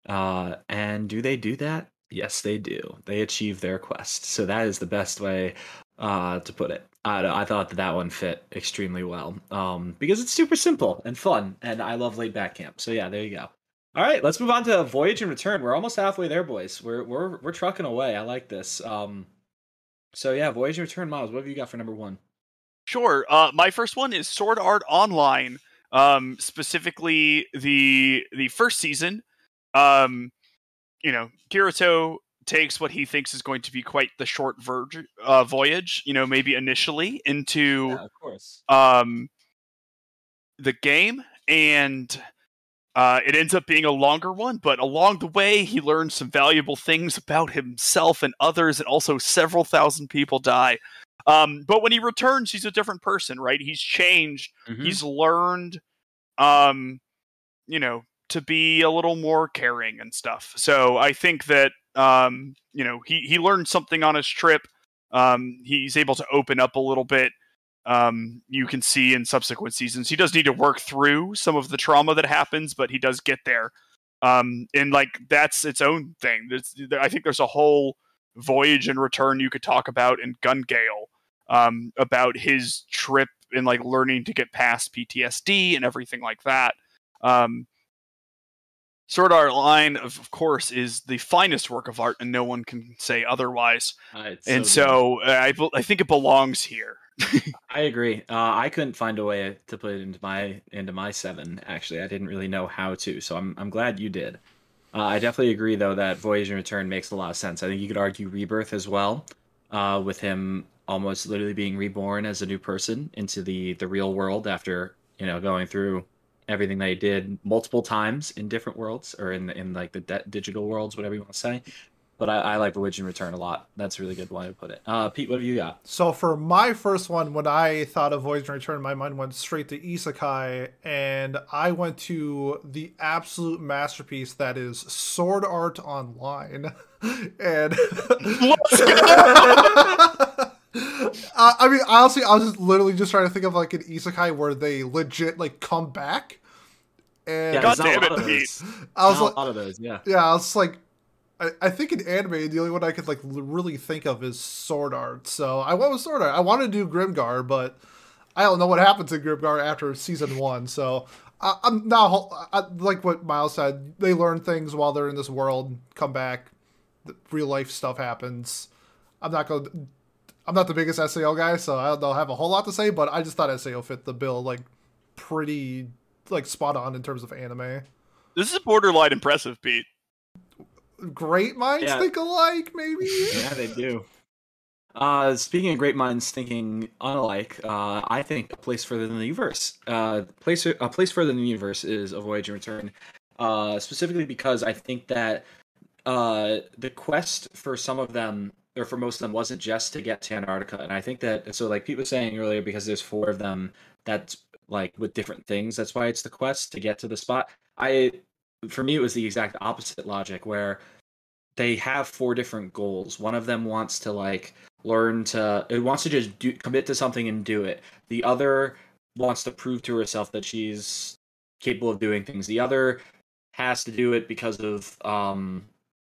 Uh, and do they do that? Yes, they do. They achieve their quest. So that is the best way uh, to put it. I, I thought that that one fit extremely well um, because it's super simple and fun, and I love laid back camp. So yeah, there you go. All right, let's move on to Voyage and Return. We're almost halfway there, boys. We're we're we're trucking away. I like this. Um, so yeah, Voyage and Return. Miles, what have you got for number one? Sure. Uh, my first one is Sword Art Online, um, specifically the the first season. Um, you know, Kirito takes what he thinks is going to be quite the short verge, uh, voyage, you know, maybe initially into, yeah, of course. um, the game, and, uh, it ends up being a longer one, but along the way, he learns some valuable things about himself and others, and also several thousand people die. Um, but when he returns, he's a different person, right? He's changed. Mm-hmm. He's learned, um, you know, to be a little more caring and stuff. So I think that, um, you know, he, he learned something on his trip. Um, he's able to open up a little bit. Um, you can see in subsequent seasons, he does need to work through some of the trauma that happens, but he does get there. Um, and like, that's its own thing. It's, I think there's a whole Voyage and Return you could talk about in Gun Gale, um, about his trip and like learning to get past P T S D and everything like that. Um, Sword Art Online, of course, is the finest work of art, and no one can say otherwise. Uh, and so, so I, I think it belongs here. I agree. Uh, I couldn't find a way to put it into my into my seven. Actually, I didn't really know how to. So I'm I'm glad you did. Uh, I definitely agree, though, that Voyage and Return makes a lot of sense. I think you could argue Rebirth as well, uh, with him almost literally being reborn as a new person into the the real world after, you know, going through everything they did multiple times in different worlds, or in in like the de- digital worlds, whatever you want to say. But I, I like Voyage and Return a lot. That's a really good way to put it. Uh, Pete, what have you got? So for my first one, when I thought of Voyage and Return, my mind went straight to Isekai, and I went to the absolute masterpiece that is Sword Art Online. And Let's go! Uh, I mean, honestly, I was just literally just trying to think of like an isekai where they legit like come back. And yeah, God damn it, Pete. I was like, a lot of those, yeah. Yeah, I was like, I, I think in anime, the only one I could like really think of is Sword Art. So I went with Sword Art. I wanted to do Grimgar, but I don't know what happened to Grimgar after season one. So I, I'm not I, like what Miles said. They learn things while they're in this world, come back, real life stuff happens. I'm not going to. I'm not the biggest S A O guy, so I don't have a whole lot to say, but I just thought S A O fit the bill, like, pretty, like, spot on in terms of anime. This is borderline impressive, Pete. Great minds yeah. think alike, maybe? Yeah, they do. Uh, speaking of great minds thinking unalike, uh, I think A Place Further Than the Universe. Uh, place, a Place Further Than the Universe is A Voyage and Return, uh, specifically because I think that uh, the quest for some of them, or for most of them, wasn't just to get to Antarctica. And I think that, so like Pete was saying earlier, because there's four of them that's like with different things, that's why it's the quest to get to the spot. I, for me, it was the exact opposite logic, where they have four different goals. One of them wants to like learn to, it wants to just do, commit to something and do it. The other wants to prove to herself that she's capable of doing things. The other has to do it because of, um,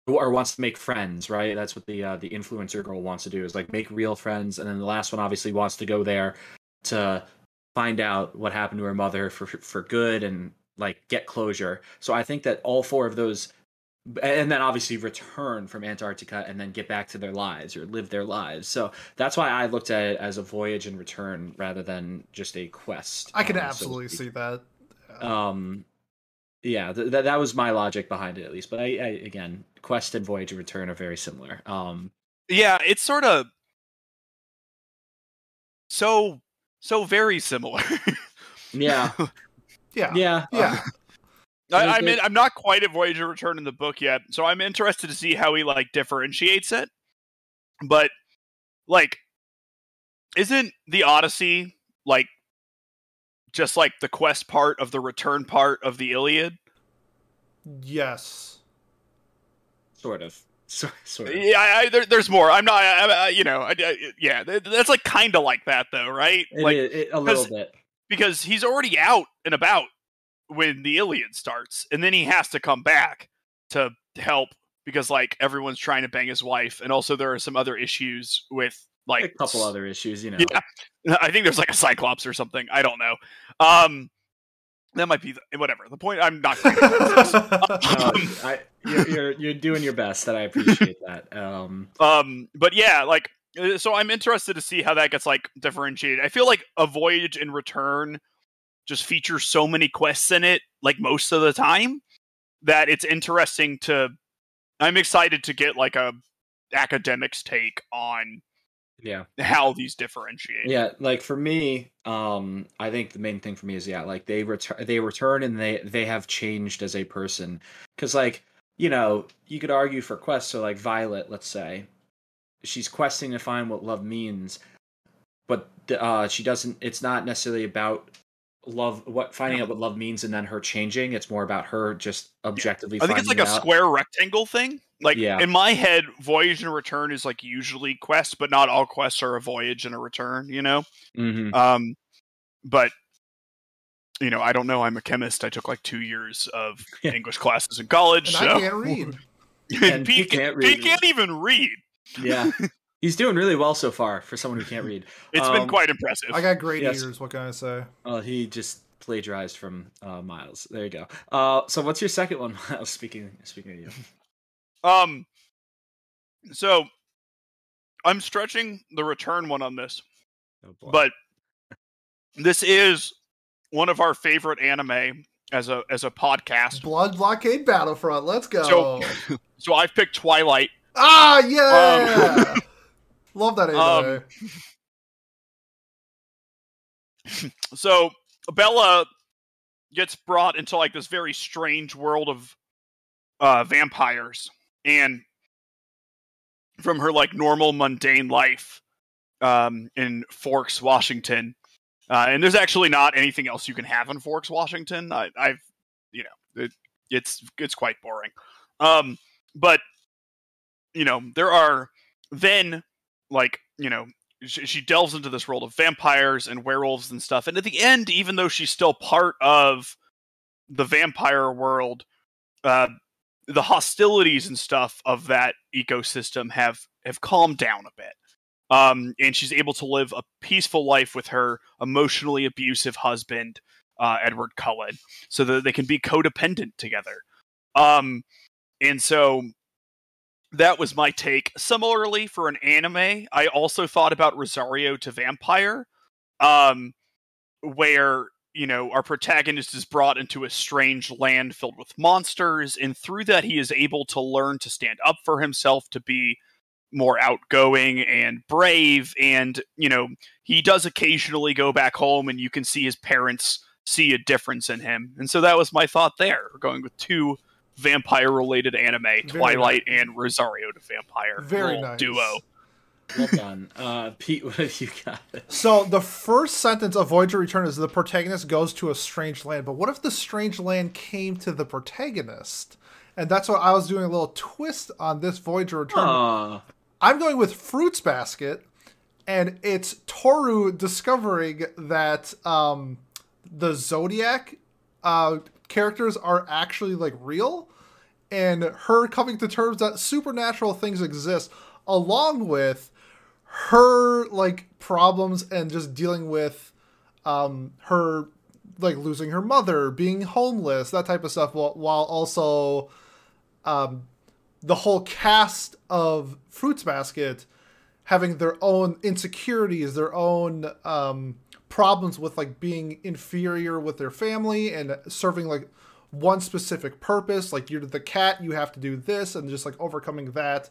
or wants to make friends, right? That's what the uh, the influencer girl wants to do, is like make real friends. And then the last one obviously wants to go there to find out what happened to her mother for for good and like get closure. So I think that all four of those, and then obviously return from Antarctica and then get back to their lives or live their lives. So that's why I looked at it as a voyage and return rather than just a quest. I can um, absolutely so, see that. Um, yeah, th- that was my logic behind it, at least. But I, I again, quest and voyage and return are very similar. Um, yeah, it's sort of so so very similar. yeah, yeah, yeah, yeah. Uh, I, I'm in, I'm not quite at Voyage and Return in the book yet, so I'm interested to see how he like differentiates it. But like, isn't the Odyssey like just like the quest part of the return part of the Iliad? Yes. Sort of. So, sort of. Yeah, I, I, there, there's more. I'm not, I, I, you know, I, I, yeah, that's like kind of like that though, right? It like is, it, a little bit. Because he's already out and about when the Iliad starts, and then he has to come back to help because like everyone's trying to bang his wife, and also there are some other issues with like a couple other issues, you know. Yeah, I think there's like a Cyclops or something. I don't know. Um, that might be the, whatever. The point. I'm not. Great at um, I, you're, you're you're doing your best, and I appreciate that. Um, um, but yeah, like so, I'm interested to see how that gets like differentiated. I feel like A Voyage and Return just features so many quests in it, like most of the time, that it's interesting to. I'm excited to get like a academic's take on yeah how these differentiate. Yeah, like for me, um, I think the main thing for me is yeah, like they return, they return, and they they have changed as a person. Because like you know, you could argue for quests. So like Violet, let's say, she's questing to find what love means, but uh, she doesn't. It's not necessarily about love what finding out what love means and then her changing. It's more about her just objectively yeah. I think it's like a out. square rectangle thing, like yeah. in my head Voyage and Return is like usually quests, but not all quests are a voyage and a return, you know. Mm-hmm. Um but you know, I don't know, I'm a chemist. I took like two years of English classes in college, and so. I can't read. and and he, can't read. He can't even read. Yeah. He's doing really well so far for someone who can't read. It's um, been quite impressive. I got great yes. ears, what can I say? Uh, he just plagiarized from uh, Miles. There you go. Uh, so what's your second one, Miles? Speaking speaking of you. Um, so, I'm stretching the return one on this. Oh, but this is one of our favorite anime as a as a podcast. Blood Blockade Battlefront, let's go. So, so I've picked Twilight. Ah, yeah! Um, love that anime. Um, so Bella gets brought into like this very strange world of uh, vampires, and from her like normal mundane life um, in Forks, Washington, uh, and there's actually not anything else you can have in Forks, Washington. I, I've, you know, it, it's it's quite boring, um, but you know there are then. Like, you know, she, she delves into this world of vampires and werewolves and stuff. And at the end, even though she's still part of the vampire world, uh, the hostilities and stuff of that ecosystem have, have calmed down a bit. Um, and she's able to live a peaceful life with her emotionally abusive husband, uh, Edward Cullen, so that they can be codependent together. Um, and so... that was my take. Similarly, for an anime, I also thought about Rosario to Vampire, um, where, you know, our protagonist is brought into a strange land filled with monsters, and through that he is able to learn to stand up for himself, to be more outgoing and brave, and, you know, he does occasionally go back home, and you can see his parents see a difference in him. And so that was my thought there, going with two vampire-related anime, very Twilight nice. And Rosario to Vampire. Very nice. Duo. Well done. Uh, Pete, what have you got? So, the first sentence of Voyage to Return is the protagonist goes to a strange land, but what if the strange land came to the protagonist? And that's what I was doing a little twist on this Voyage to Return. Aww. I'm going with Fruits Basket, and it's Toru discovering that um, the Zodiac... Uh, characters are actually like real, and her coming to terms that supernatural things exist, along with her like problems and just dealing with um her like losing her mother, being homeless, that type of stuff, while, while also um the whole cast of Fruits Basket having their own insecurities, their own um problems with like being inferior with their family and serving like one specific purpose, like you're the cat, you have to do this, and just like overcoming that,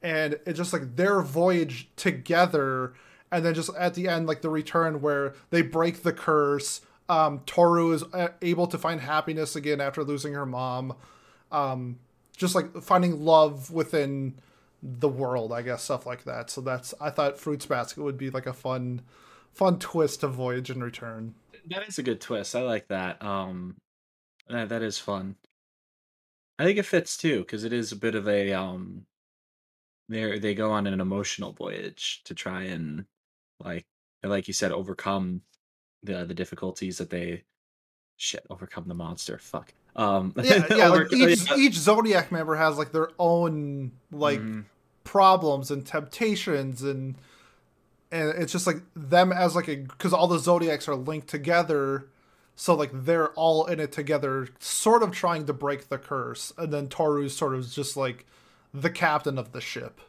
and it's just like their voyage together. And then just at the end, like the return where they break the curse, um Toru is able to find happiness again after losing her mom, um just like finding love within the world, I guess, stuff like that. So that's, I thought Fruits Basket would be like a fun fun twist to Voyage and Return. That is a good twist. I like that. Um, that, that is fun. I think it fits too, because it is a bit of a um, they they go on an emotional voyage to try and like like you said overcome the the difficulties that they shit overcome the monster. Fuck. Um, yeah, yeah. Like each each Zodiac member has like their own like mm. problems and temptations and and it's just like them as like a because all the Zodiacs are linked together. So, like, they're all in it together, sort of trying to break the curse. And then Toru's sort of just, like, the captain of the ship.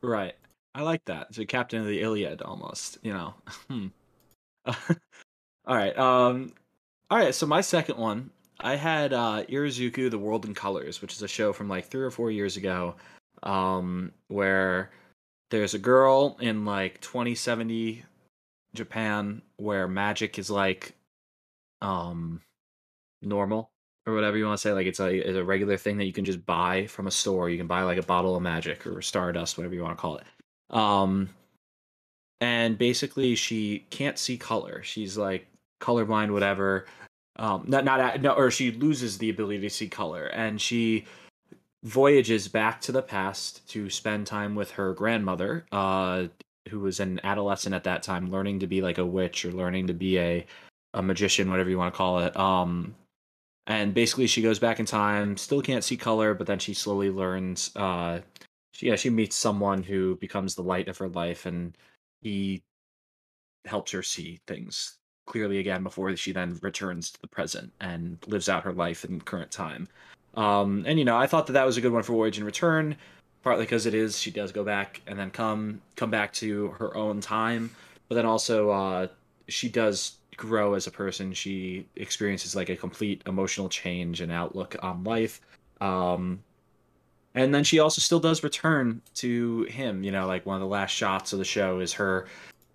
Right. I like that. So, captain of the Iliad, almost, you know. Hmm. all right. Um, all right. So, my second one, I had uh, Irizuku, The World in Colors, which is a show from, like, three or four years ago, um, where there's a girl in, like, twenty seventy Japan where magic is, like, um normal or whatever you want to say, like it's a, it's a regular thing that you can just buy from a store. You can buy like a bottle of magic or stardust, whatever you want to call it, um and basically she can't see color. She's like colorblind, whatever, um not not no or she loses the ability to see color, and she voyages back to the past to spend time with her grandmother, uh who was an adolescent at that time, learning to be like a witch or learning to be a a magician, whatever you want to call it. Um, and basically she goes back in time, still can't see color, but then she slowly learns, uh, she, yeah, she meets someone who becomes the light of her life, and he helps her see things clearly again before she then returns to the present and lives out her life in current time. Um, and, you know, I thought that that was a good one for Voyage and Return, partly because it is, she does go back and then come, come back to her own time, but then also, uh, she does grow as a person. She experiences like a complete emotional change and outlook on life, um and then she also still does return to him. You know, like one of the last shots of the show is her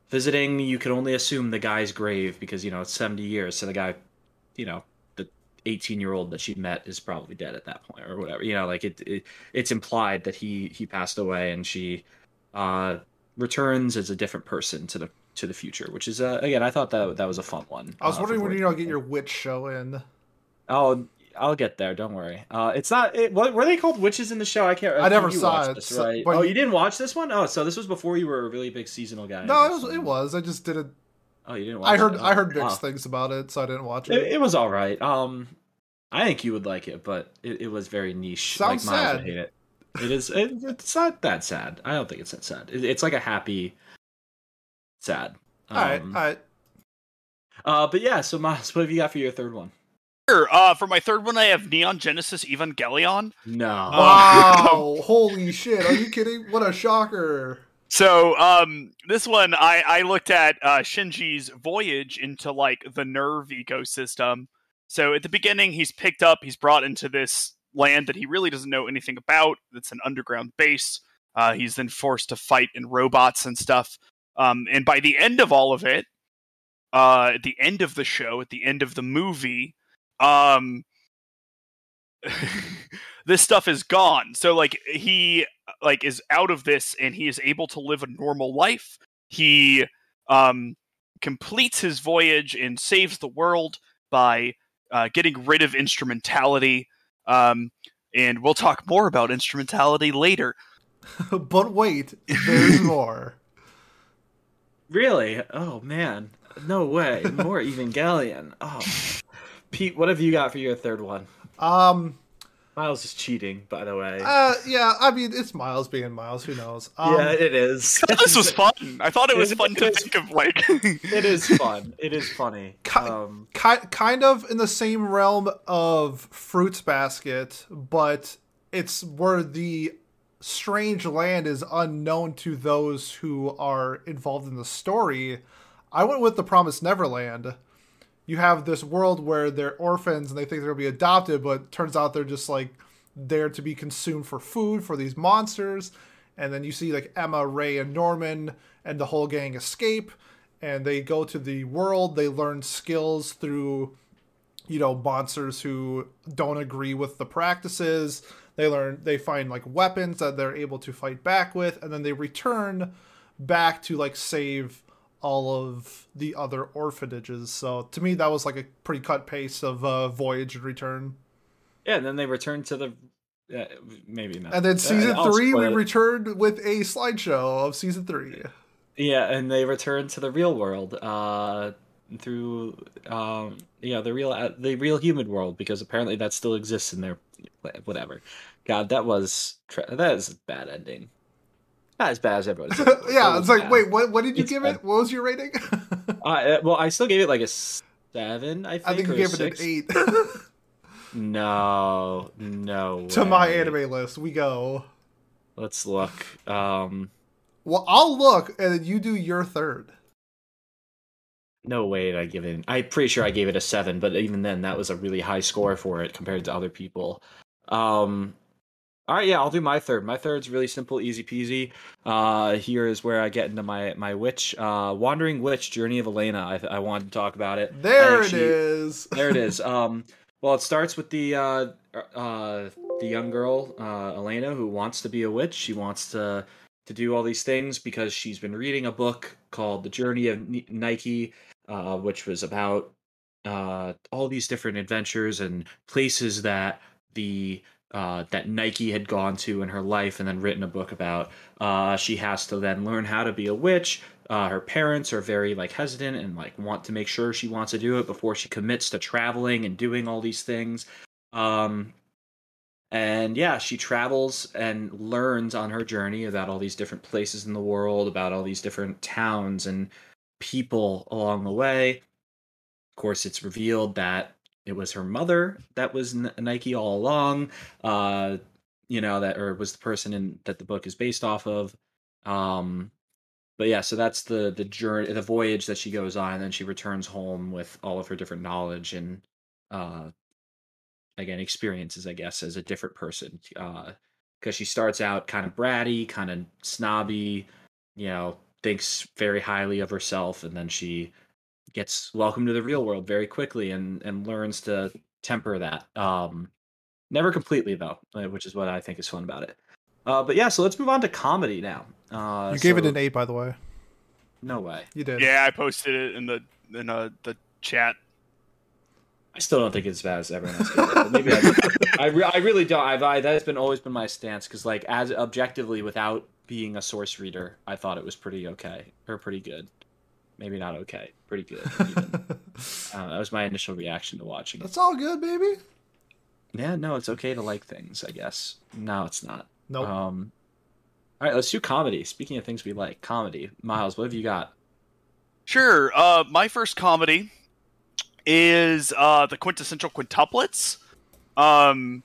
visiting, you can only assume, the guy's grave, because, you know, it's seventy years, so the guy, you know, the eighteen year old that she met is probably dead at that point or whatever, you know, like it, it it's implied that he he passed away, and she uh returns as a different person to the to the future, which is uh, again, I thought that that was a fun one. I was uh, wondering when you know get your witch show in. Oh, I'll get there. Don't worry. Uh, it's not. It, what, were they called witches in the show? I can't. I, I never saw it. This, so, right? Oh, you, you didn't watch this one? Oh, so this was before you were a really big seasonal guy. No, it was. It was. I just didn't. Oh, you didn't watch it. I heard. It. I heard mixed oh. things about it, so I didn't watch it. It, it was all right. Um, I think you would like it, but it, it was very niche. Sounds like, sad. Miles would hate it. It is. It, it's not that sad. I don't think it's that sad. It, it's like a happy. Sad. Um, all right, all right. Uh, but yeah, so Miles, what have you got for your third one? Sure. Uh, for my third one, I have Neon Genesis Evangelion. No. Wow. Holy shit. Are you kidding? What a shocker. So um, this one, I, I looked at uh, Shinji's voyage into like the nerve ecosystem. So at the beginning, he's picked up, he's brought into this land that he really doesn't know anything about. It's an underground base. Uh, he's then forced to fight in robots and stuff. Um, and by the end of all of it, uh, at the end of the show, at the end of the movie, um, this stuff is gone. So, like, he like is out of this, and he is able to live a normal life. He um, completes his voyage and saves the world by uh, getting rid of instrumentality. Um, and we'll talk more about instrumentality later. But wait, there's more. Really? Oh, man. No way. More Evangelion. Oh, Pete, what have you got for your third one? Um, Miles is cheating, by the way. Uh, yeah, I mean, it's Miles being Miles. Who knows? Um, yeah, it is. This was fun. I thought it was fun to think of, like... It is fun. It is funny. Um, ki- kind of in the same realm of Fruits Basket, but it's where the... strange land is unknown to those who are involved in the story. I went with The Promised Neverland. You have this world where they're orphans and they think they're going to be adopted, but turns out they're just like there to be consumed for food for these monsters. And then you see like Emma, Ray, and Norman and the whole gang escape, and they go to the world. They learn skills through, you know, monsters who don't agree with the practices. They learn, they find like weapons that they're able to fight back with, and then they return back to like save all of the other orphanages. So to me, that was like a pretty cut pace of uh, Voyage and Return. Yeah, and then they returned to the... Uh, maybe not. And then season uh, three, we it. returned with a slideshow of season three. Yeah, and they returned to the real world uh, through, um, yeah, the real uh, the real human world, because apparently that still exists in their whatever. God, that was tra- that is a bad ending. Not as bad as everyone. Yeah, it's like, bad. wait, what? What did you it's give bad. it? What was your rating? uh, well, I still gave it like a seven. I think, I think you gave six. It an eight. No, no. To way. My anime list, we go. Let's look. Um, well, I'll look, and then you do your third. No, wait, I give it... I'm pretty sure I gave it a seven, but even then, that was a really high score for it compared to other people. Um, all right, yeah, I'll do my third. My third's really simple, easy peasy. Uh, here is where I get into my, my witch. Uh, Wandering Witch, Journey of Elena. I, I wanted to talk about it. There actually, it is! There it is. Um... Well, it starts with the uh, uh, the young girl, uh, Elena, who wants to be a witch. She wants to, to do all these things because she's been reading a book called The Journey of Nike, uh, which was about uh, all these different adventures and places that the uh, that Nike had gone to in her life and then written a book about. Uh, she has to then learn how to be a witch. Uh, her parents are very like hesitant and like want to make sure she wants to do it before she commits to traveling and doing all these things. Um, and yeah, she travels and learns on her journey about all these different places in the world, about all these different towns and people along the way. Of course, it's revealed that it was her mother that was Nike all along. Uh, you know, that or was the person in, that the book is based off of. Um, But yeah, so that's the the journey, the voyage that she goes on, and then she returns home with all of her different knowledge and, uh, again, experiences, I guess, as a different person. Because uh, she starts out kind of bratty, kind of snobby, you know, thinks very highly of herself, and then she gets welcomed to the real world very quickly and and learns to temper that. Um, never completely though, which is what I think is fun about it. Uh, but yeah, so let's move on to comedy now. Uh, you gave so, it an eight, by the way. No way. You did. Yeah, I posted it in the in uh, the chat. I still don't think it's as bad as everyone else. But maybe I, I, re- I really don't. I've, I that's been always been my stance because, like, as objectively, without being a source reader, I thought it was pretty okay or pretty good. Maybe not okay, pretty good. Even. uh, that was my initial reaction to watching it. That's all good, baby. Yeah, no, it's okay to like things, I guess. No, it's not. Nope. Um, all right, let's do comedy. Speaking of things we like, comedy. Miles, what have you got? Sure. Uh, my first comedy is uh, the quintessential quintuplets. Um,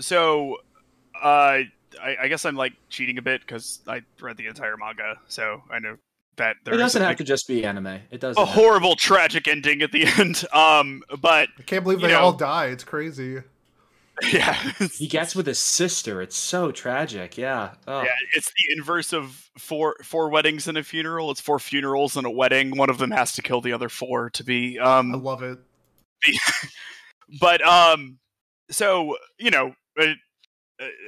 so uh, I, I guess I'm like cheating a bit because I read the entire manga, so I know that there. It doesn't have like, to just be anime. It does a happen. Horrible, tragic ending at the end. Um, but I can't believe they know, all die. It's crazy. Yeah, he gets with his sister. It's so tragic. Yeah, oh. Yeah. It's the inverse of four four weddings and a funeral. It's four funerals and a wedding. One of them has to kill the other four to be. Um, I love it. Be, but um, so you know, it,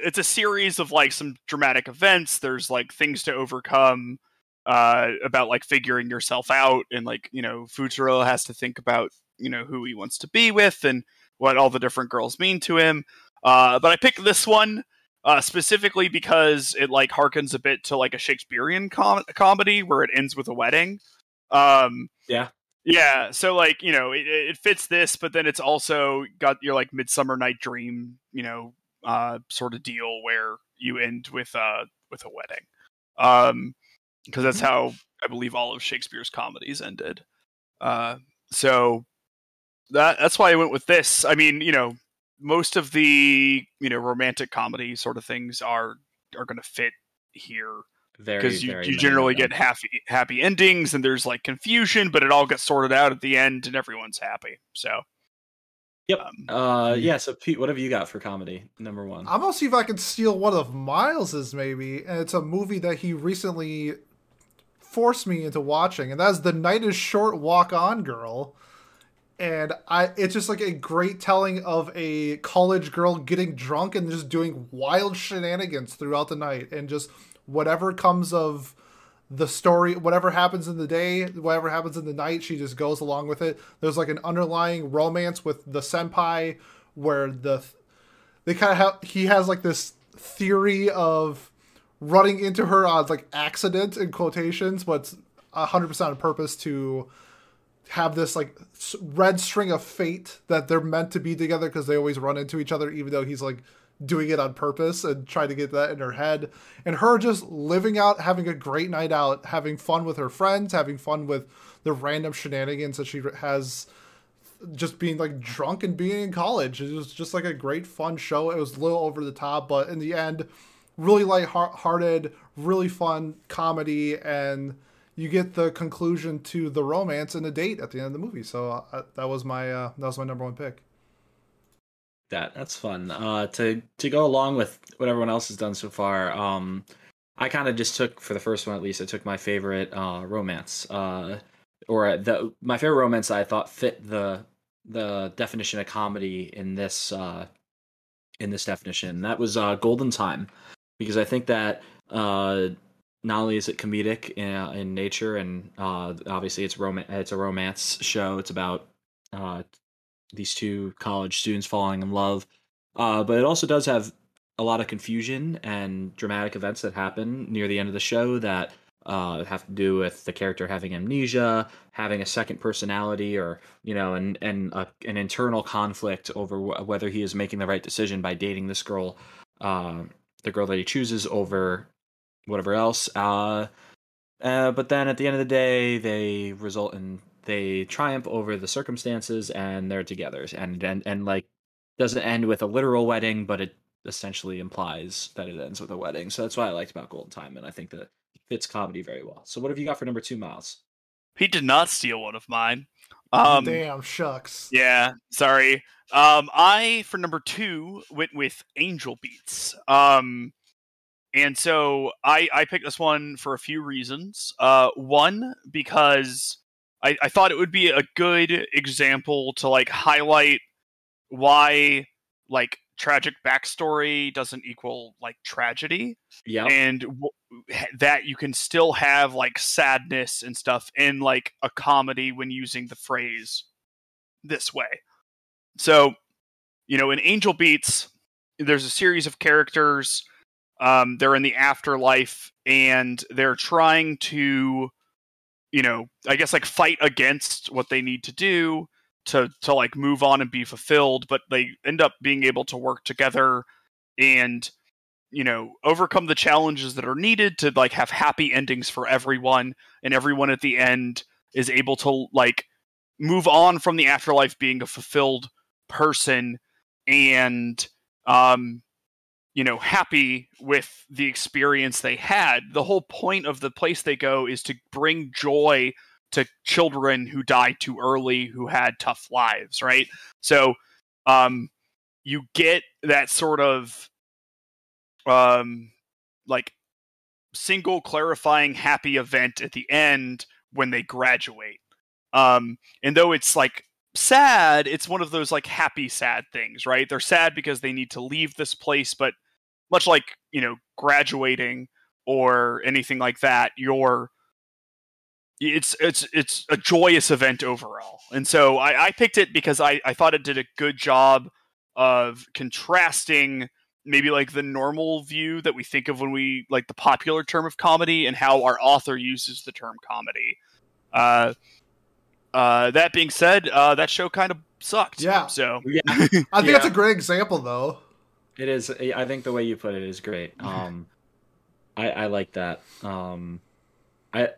it's a series of like some dramatic events. There's like things to overcome uh, about like figuring yourself out, and like you know, Futuro has to think about you know who he wants to be with and what all the different girls mean to him. Uh, but I picked this one uh, specifically because it like harkens a bit to like a Shakespearean com- comedy where it ends with a wedding. Um, yeah. Yeah. So like, you know, it, it fits this, but then it's also got your like Midsummer Night Dream, you know, uh, sort of deal where you end with, uh, with a wedding. Um, cause that's how I believe all of Shakespeare's comedies ended. Uh, so, That that's why I went with this. I mean, you know, most of the you know romantic comedy sort of things are are going to fit here because you, very you generally get happy happy endings and there's like confusion, but it all gets sorted out at the end and everyone's happy. So, yep. Um, uh, yeah. So, Pete, what have you got for comedy number one? I'm gonna see if I can steal one of Miles's maybe, and it's a movie that he recently forced me into watching, and that's The Night Is Short, Walk On Girl. And I, it's just like a great telling of a college girl getting drunk and just doing wild shenanigans throughout the night. And just whatever comes of the story, whatever happens in the day, whatever happens in the night, she just goes along with it. There's like an underlying romance with the senpai where the they kind of have, he has like this theory of running into her on like accident in quotations, but it's one hundred percent on purpose to have this like red string of fate that they're meant to be together because they always run into each other, even though he's like doing it on purpose and trying to get that in her head. And her just living out, having a great night out, having fun with her friends, having fun with the random shenanigans that she has, just being like drunk and being in college. It was just like a great fun show. It was a little over the top, but in the end, really lighthearted, really fun comedy, and you get the conclusion to the romance and the date at the end of the movie. So uh, that was my uh, that was my number one pick. That that's fun. Uh, to to go along with what everyone else has done so far, um, I kind of just took, for the first one at least, I took my favorite uh, romance, uh, or the my favorite romance that I thought fit the the definition of comedy in this uh, in this definition. That was uh, Golden Time, because I think that. Uh, Not only is it comedic in, uh, in nature, and uh, obviously it's rom- it's a romance show. It's about uh, these two college students falling in love, uh, but it also does have a lot of confusion and dramatic events that happen near the end of the show that uh, have to do with the character having amnesia, having a second personality, or you know, and and a, an internal conflict over wh- whether he is making the right decision by dating this girl, uh, the girl that he chooses over whatever else. Uh, uh, but then at the end of the day, they result in, they triumph over the circumstances and they're together. And, and, and like, doesn't end with a literal wedding, but it essentially implies that it ends with a wedding. So that's what I liked about Golden Time. And I think that fits comedy very well. So what have you got for number two, Miles? He did not steal one of mine. Um, Damn, shucks. Yeah, sorry. Um, I, for number two, went with Angel Beats. Um, And so I, I picked this one for a few reasons. Uh, one, because I, I thought it would be a good example to like highlight why like tragic backstory doesn't equal like tragedy. Yeah. And w- that you can still have like sadness and stuff in like a comedy when using the phrase this way. So, you know, in Angel Beats, there's a series of characters. Um, they're in the afterlife, and they're trying to, you know, I guess like fight against what they need to do to to like move on and be fulfilled. But they end up being able to work together and, you know, overcome the challenges that are needed to like have happy endings for everyone. And everyone at the end is able to like move on from the afterlife being a fulfilled person and, um, you know, happy with the experience they had. The whole point of the place they go is to bring joy to children who died too early, who had tough lives, right? So um, you get that sort of um, like single clarifying happy event at the end when they graduate. Um, and though it's like sad, it's one of those like happy sad things, right? They're sad because they need to leave this place, but much like, you know, graduating or anything like that, you're it's it's it's a joyous event overall. And so I, I picked it because I, I thought it did a good job of contrasting maybe like the normal view that we think of when we like the popular term of comedy and how our author uses the term comedy. Uh Uh, that being said, uh, that show kind of sucked. Yeah. So yeah. I think yeah. that's a great example, though. It is. I think the way you put it is great. Um, I, I like that. Um, I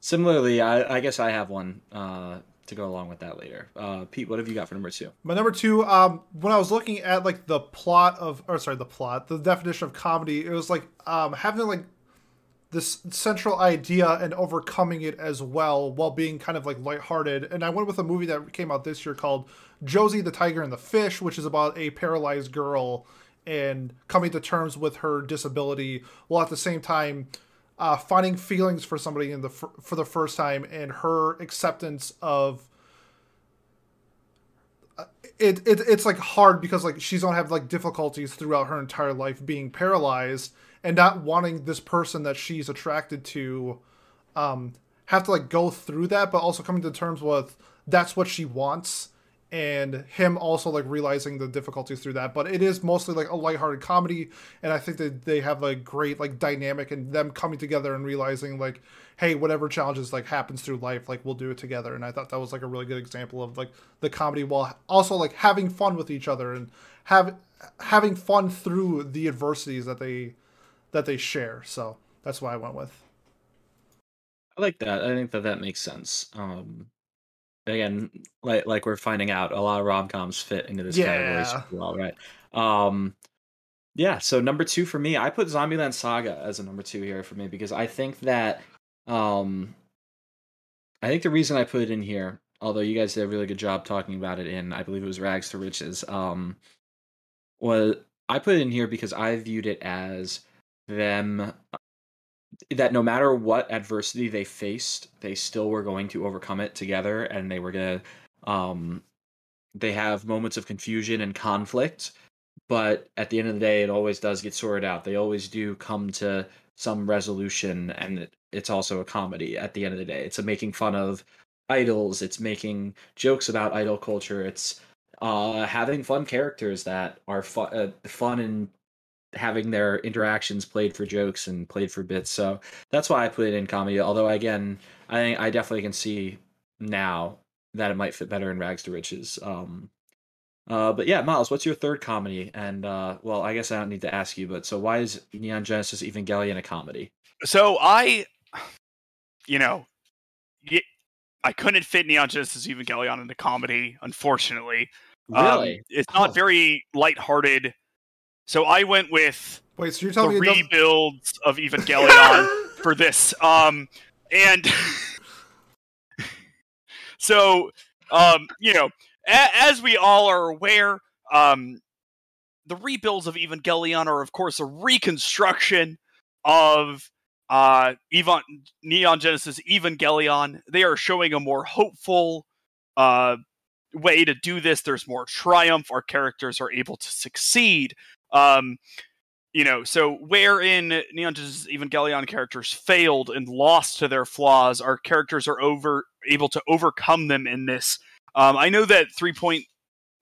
similarly, I, I guess I have one uh, to go along with that later. Uh, Pete, what have you got for number two? My number two. Um, when I was looking at like the plot of, or sorry, the plot, the definition of comedy, it was like um, having like. this central idea and overcoming it as well while being kind of like lighthearted. And I went with a movie that came out this year called Josie the Tiger and the Fish, which is about a paralyzed girl and coming to terms with her disability while at the same time uh, finding feelings for somebody in the f- for the first time, and her acceptance of it, it. It's like hard because like she's gonna have like difficulties throughout her entire life being paralyzed, and not wanting this person that she's attracted to um, have to like go through that, but also coming to terms with that's what she wants, and him also like realizing the difficulties through that. But it is mostly like a lighthearted comedy, and I think that they have a great like dynamic and them coming together and realizing like, hey, whatever challenges like happens through life, like we'll do it together. And I thought that was like a really good example of like the comedy while also like having fun with each other and have having fun through the adversities that they that they share. So that's what I went with. I like that. I think that that makes sense. Um, again, like like we're finding out, a lot of rom-coms fit into this yeah. category as well, right? Um, yeah, so number two for me, I put Zombieland Saga as a number two here for me, because I think that um, I think the reason I put it in here, although you guys did a really good job talking about it in, I believe it was Rags to Riches, um, was I put it in here because I viewed it as them that no matter what adversity they faced, they still were going to overcome it together, and they were going to, um, they have moments of confusion and conflict, but at the end of the day, it always does get sorted out. They always do come to some resolution, and it, it's also a comedy at the end of the day. It's a making fun of idols. It's making jokes about idol culture. It's uh, having fun characters that are fu- uh, fun and having their interactions played for jokes and played for bits. So that's why I put it in comedy. Although again, I think I definitely can see now that it might fit better in Rags to Riches. Um, uh, but yeah, Miles, what's your third comedy? And uh, well, I guess I don't need to ask you, but so why is Neon Genesis Evangelion a comedy? So I, you know, I couldn't fit Neon Genesis Evangelion into comedy, unfortunately. Really? Um, it's not oh. very lighthearted. So I went with Wait, so you're telling the me rebuilds of Evangelion for this. Um, and so, um, you know, a- as we all are aware, um, the rebuilds of Evangelion are, of course, a reconstruction of uh, Evan- Neon Genesis Evangelion. They are showing a more hopeful uh, way to do this. There's more triumph. Our characters are able to succeed. Um, you know, so wherein Neon Genesis Evangelion characters failed and lost to their flaws, our characters are over able to overcome them in this. Um, I know that three point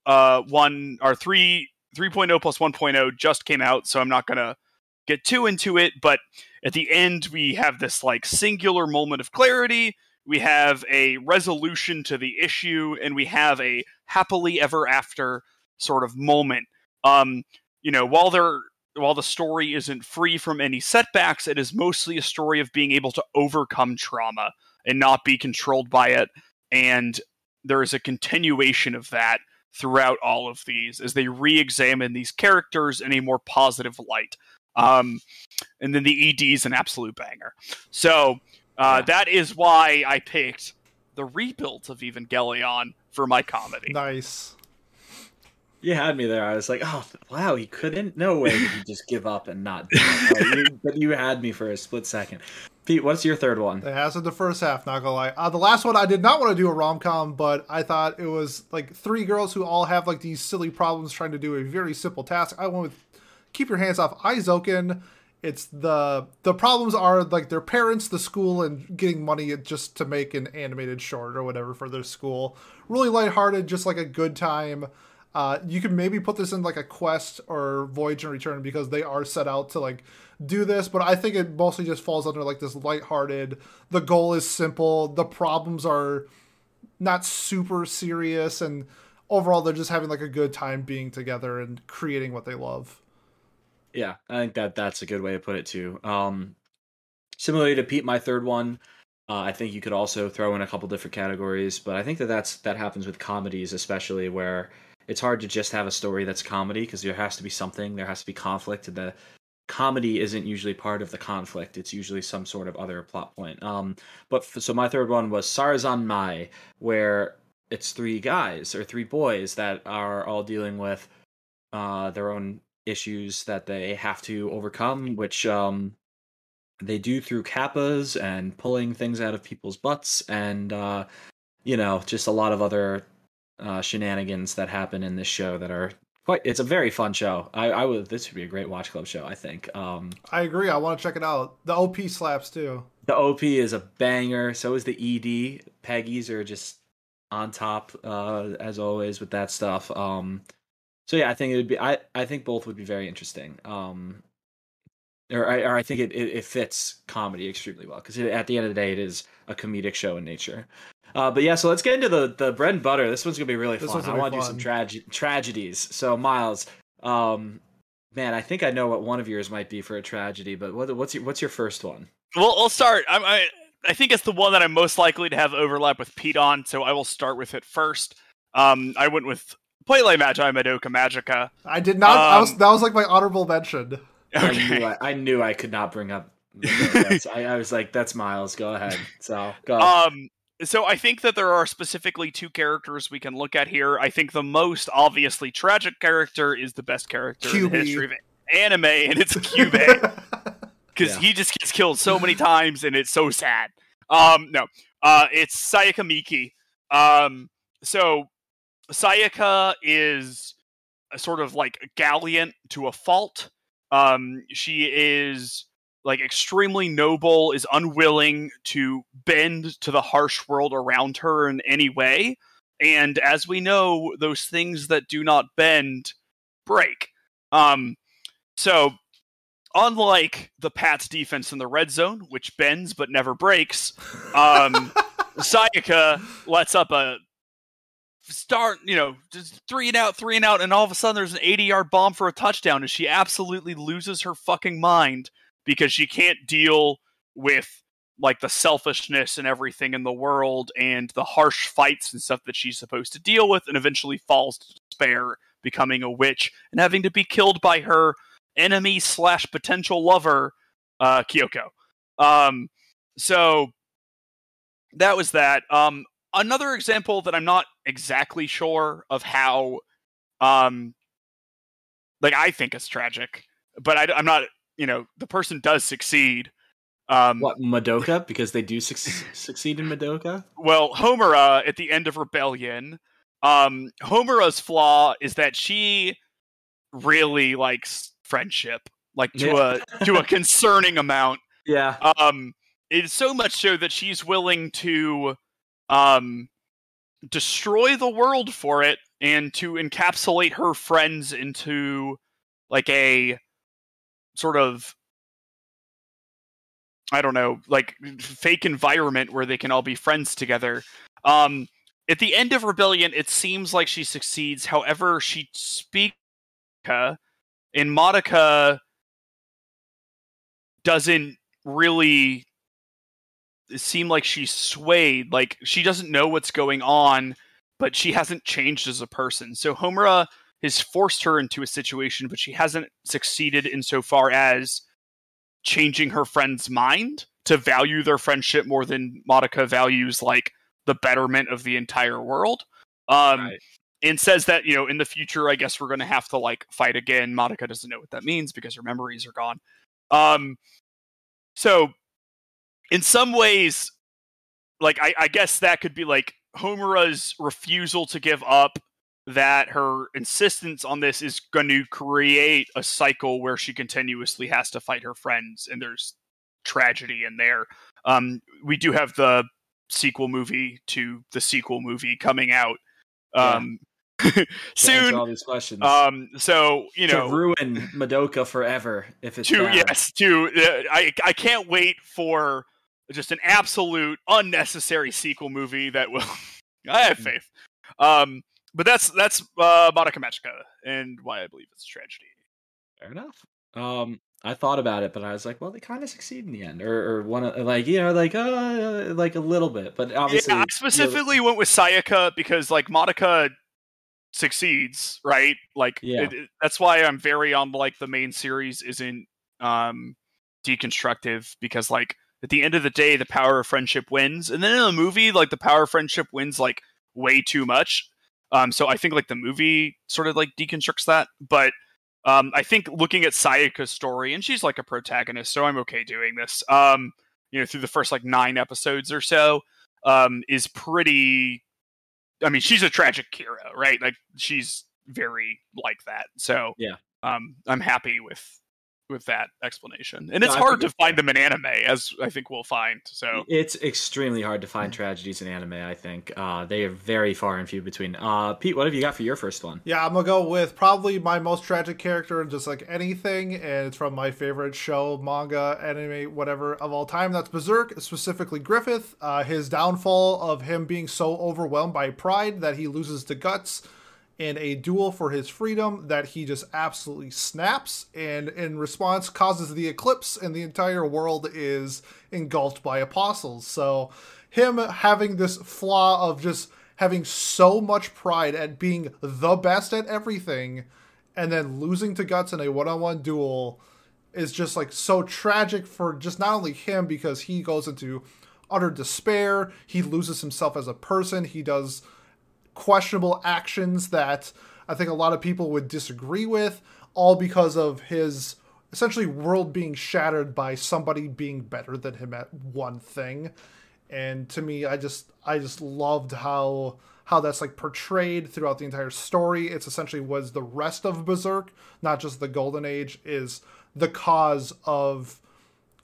one or three three point oh plus one point oh just came out, so I'm not gonna get too into it. But at the end, we have this like singular moment of clarity. We have a resolution to the issue, and we have a happily ever after sort of moment. Um, you know, while they're, while the story isn't free from any setbacks, it is mostly a story of being able to overcome trauma and not be controlled by it. And there is a continuation of that throughout all of these as they re-examine these characters in a more positive light. Um, and then the E D is an absolute banger. So uh, yeah. that is why I picked the rebuild of Evangelion for my comedy. Nice. You had me there. I was like, oh, wow, he couldn't? No way did he just give up and not do it. Like, you, but you had me for a split second. Pete, what's your third one? It has in the first half, not gonna lie. Uh, the last one, I did not want to do a rom-com, but I thought it was like three girls who all have like these silly problems trying to do a very simple task. I went with Keep Your Hands Off Aizoken. It's the the problems are like their parents, the school, and getting money just to make an animated short or whatever for their school. Really lighthearted, just like a good time. Uh, you can maybe put this in like a quest or Voyage and Return because they are set out to like do this, but I think it mostly just falls under like this lighthearted, the goal is simple, the problems are not super serious, and overall they're just having like a good time being together and creating what they love. Yeah, I think that that's a good way to put it too. Um, similarly to Pete, my third one, Uh, I think you could also throw in a couple different categories, but I think that that's, that happens with comedies especially, where it's hard to just have a story that's comedy because there has to be something, there has to be conflict, and the comedy isn't usually part of the conflict. It's usually some sort of other plot point. Um, but f- so my third one was Sarazan Mai, where it's three guys or three boys that are all dealing with uh, their own issues that they have to overcome, which... Um, they do through kappas and pulling things out of people's butts and, uh, you know, just a lot of other uh, shenanigans that happen in this show that are quite, it's a very fun show. I, I would, this would be a great watch club show, I think. Um, I agree. I want to check it out. The O P slaps too. The O P is a banger. So is the E D. Peggy's are just on top, uh, as always with that stuff. Um, so yeah, I think it would be, I, I think both would be very interesting. Um, or I, or I think it, it, it fits comedy extremely well, because at the end of the day, it is a comedic show in nature. Uh, but yeah, so let's get into the the bread and butter. This one's gonna be really fun. I want to do some trage- tragedies. So Miles, um, man, I think I know what one of yours might be for a tragedy. But what, what's your, what's your first one? Well, I'll start. I'm, I I think it's the one that I'm most likely to have overlap with Pete on, so I will start with it first. Um, I went with Puella Magi Madoka Magica. I did not. Um, I was, that was like my honorable mention. Okay. I, knew I, I knew I could not bring up. I, I was like, that's Miles. Go ahead. So go. Um, so I think that there are specifically two characters we can look at here. I think the most obviously tragic character is the best character Q B in the history of anime, and it's Kyubey, because yeah. he just gets killed so many times, and it's so sad. Um, no, uh, it's Sayaka Miki. Um, so Sayaka is a sort of like gallant to a fault. Um, she is like extremely noble, is unwilling to bend to the harsh world around her in any way. And as we know, those things that do not bend break. Um, so unlike the Pats defense in the red zone, which bends but never breaks, um, Sayaka lets up a start, you know, just three and out, three and out, and all of a sudden there's an eighty-yard bomb for a touchdown, and she absolutely loses her fucking mind because she can't deal with, like, the selfishness and everything in the world and the harsh fights and stuff that she's supposed to deal with, and eventually falls to despair, becoming a witch, and having to be killed by her enemy slash potential lover, uh, Kyoko. Um, so, that was that. Um, Another example that I'm not exactly sure of how, um, like, I think it's tragic, but I, I'm not, you know, the person does succeed. Um, what, Madoka? Because they do su- succeed in Madoka? Well, Homura, at the end of Rebellion, um, Homura's flaw is that she really likes friendship, like, to yeah. a to a concerning amount. Yeah. Um, it's so much so that she's willing to Um, destroy the world for it, and to encapsulate her friends into like a sort of, I don't know, like fake environment where they can all be friends together. Um, at the end of Rebellion, it seems like she succeeds. However, she speaks and Madoka doesn't really seem like she's swayed, like she doesn't know what's going on, but she hasn't changed as a person. So Homura has forced her into a situation, but she hasn't succeeded insofar as changing her friend's mind to value their friendship more than Madoka values like the betterment of the entire world. Um, right. And says that, you know, in the future, I guess we're going to have to like fight again. Madoka doesn't know what that means because her memories are gone. Um, so in some ways, like, I, I guess that could be, like, Homura's refusal to give up, that her insistence on this is going to create a cycle where she continuously has to fight her friends, and there's tragedy in there. Um, we do have the sequel movie to the sequel movie coming out um, yeah. soon. All these questions. Um, so, you know, to ruin Madoka forever, if it's to, bad. Yes, to, uh, I, I can't wait for just an absolute unnecessary sequel movie that will. I have faith, um, but that's that's uh, Madoka Magica, and why I believe it's a tragedy. Fair enough. Um, I thought about it, but I was like, well, they kind of succeed in the end, or or one of, like, you know, like uh, like a little bit, but obviously, yeah, I specifically you know, went with Sayaka because like Madoka succeeds, right? Like yeah. it, it, that's why I'm very on like the main series isn't um, deconstructive, because like, at the end of the day, the power of friendship wins. And then in the movie, like, the power of friendship wins, like, way too much. Um, so I think, like, the movie sort of, like, deconstructs that. But um, I think looking at Sayaka's story, and she's, like, a protagonist, so I'm okay doing this, um, you know, through the first, like, nine episodes or so, um, is pretty... I mean, she's a tragic hero, right? Like, she's very like that. So yeah, um, I'm happy with with that explanation. And no, it's I hard to find fair. them in anime, as I think we'll find. So it's extremely hard to find tragedies in anime, I think. Uh, they are very far and few between. Uh, Pete, what have you got for your first one? Yeah, I'm going to go with probably my most tragic character in just like anything, and it's from my favorite show, manga, anime, whatever of all time. That's Berserk, specifically Griffith. Uh, his downfall of him being so overwhelmed by pride that he loses the guts in a duel for his freedom, that he just absolutely snaps, and in response causes the eclipse, and the entire world is engulfed by apostles. So him having this flaw of just having so much pride at being the best at everything, and then losing to guts in a one-on-one duel is just like so tragic for just not only him, because he goes into utter despair, he loses himself as a person, he does questionable actions that I think a lot of people would disagree with, all because of his essentially world being shattered by somebody being better than him at one thing. And to me, I just I just loved how how that's like portrayed throughout the entire story. It's essentially was the rest of Berserk, not just the Golden Age, is the cause of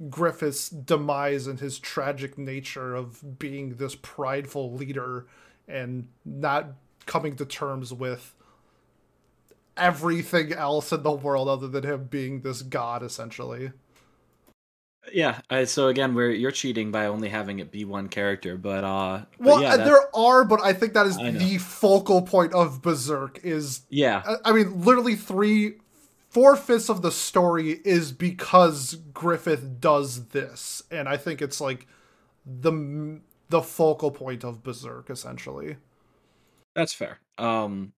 Griffith's demise and his tragic nature of being this prideful leader and not coming to terms with everything else in the world other than him being this god, essentially. Yeah, so again, we're you're cheating by only having it be one character, but... uh, Well, but yeah, there are, but I think that is the focal point of Berserk, is... Yeah. I mean, literally three, four-fifths of the story is because Griffith does this, and I think it's like the... the focal point of Berserk, essentially. That's fair. Um,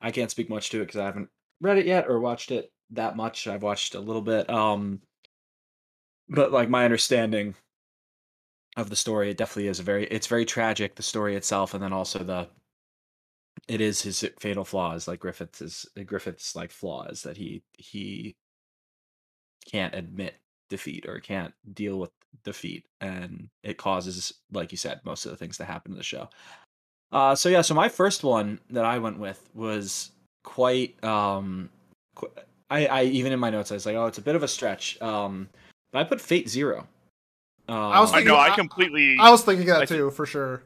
I can't speak much to it because I haven't read it yet or watched it that much. I've watched a little bit. Um, but like my understanding of the story, it definitely is a very, it's very tragic, the story itself. And then also the, it is his fatal flaws, like Griffith's, Griffith's like flaws that he, he can't admit defeat or can't deal with defeat, and it causes, like you said, most of the things that happen in the show. Uh so yeah, so my first one that I went with was quite um qu- I, I even in my notes I was like, oh, it's a bit of a stretch, um but I put Fate/Zero. um, I was thinking, I know, I completely I, I was thinking that th- too for sure.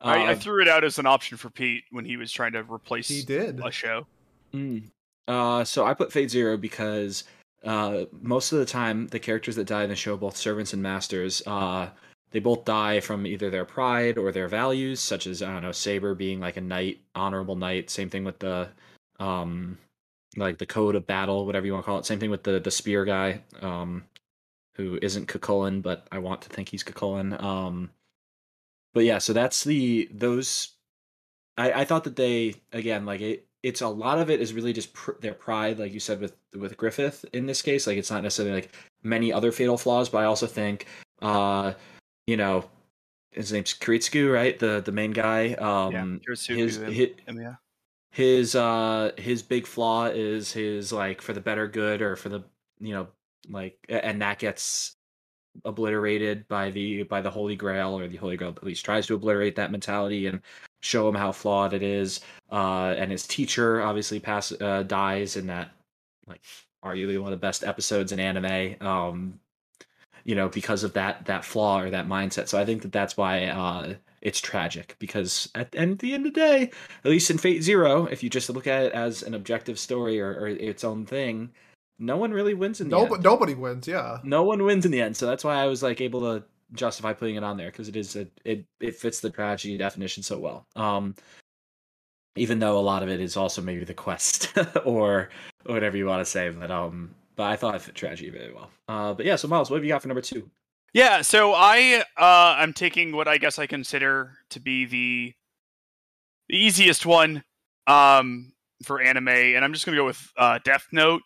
uh, I, I threw it out as an option for Pete when he was trying to replace he did. a show. mm. Uh so I put Fate/Zero because Uh, most of the time, the characters that die in the show, both servants and masters, uh, they both die from either their pride or their values, such as, I don't know, Saber being like a knight, honorable knight. Same thing with the, um, like the code of battle, whatever you want to call it. Same thing with the, the spear guy, um, who isn't Kukulin, but I want to think he's Kukulin. Um, but yeah, so that's the, those, I, I thought that they, again, like it, it's a lot of it is really just pr- their pride, like you said with with Griffith in this case. Like, it's not necessarily like many other fatal flaws, but I also think, uh, you know, his name's Kiritsugu, right? The the main guy. Um, yeah, Kiritsugu. His, him, his, him, yeah. his uh his big flaw is his like for the better good or for the, you know, like, and that gets obliterated by the by the Holy Grail, or the Holy Grail at least tries to obliterate that mentality and show him how flawed it is. Uh, and his teacher obviously pass, uh, dies in that, like, arguably one of the best episodes in anime, um, you know, because of that that flaw or that mindset. So I think that that's why uh, it's tragic, because at, at the end of the day, at least in Fate/Zero, if you just look at it as an objective story or, or its own thing, no one really wins in the no, end. Nobody wins, yeah. No one wins in the end. So that's why I was like able to justify putting it on there, because it is a, it it fits the tragedy definition so well. Um, even though a lot of it is also maybe the quest or, or whatever you want to say, but um, but I thought it fit tragedy very well. Uh, but yeah, so Miles, what have you got for number two? Yeah, so I uh, I'm taking what I guess I consider to be the, the easiest one um for anime, and I'm just gonna go with uh, Death Note.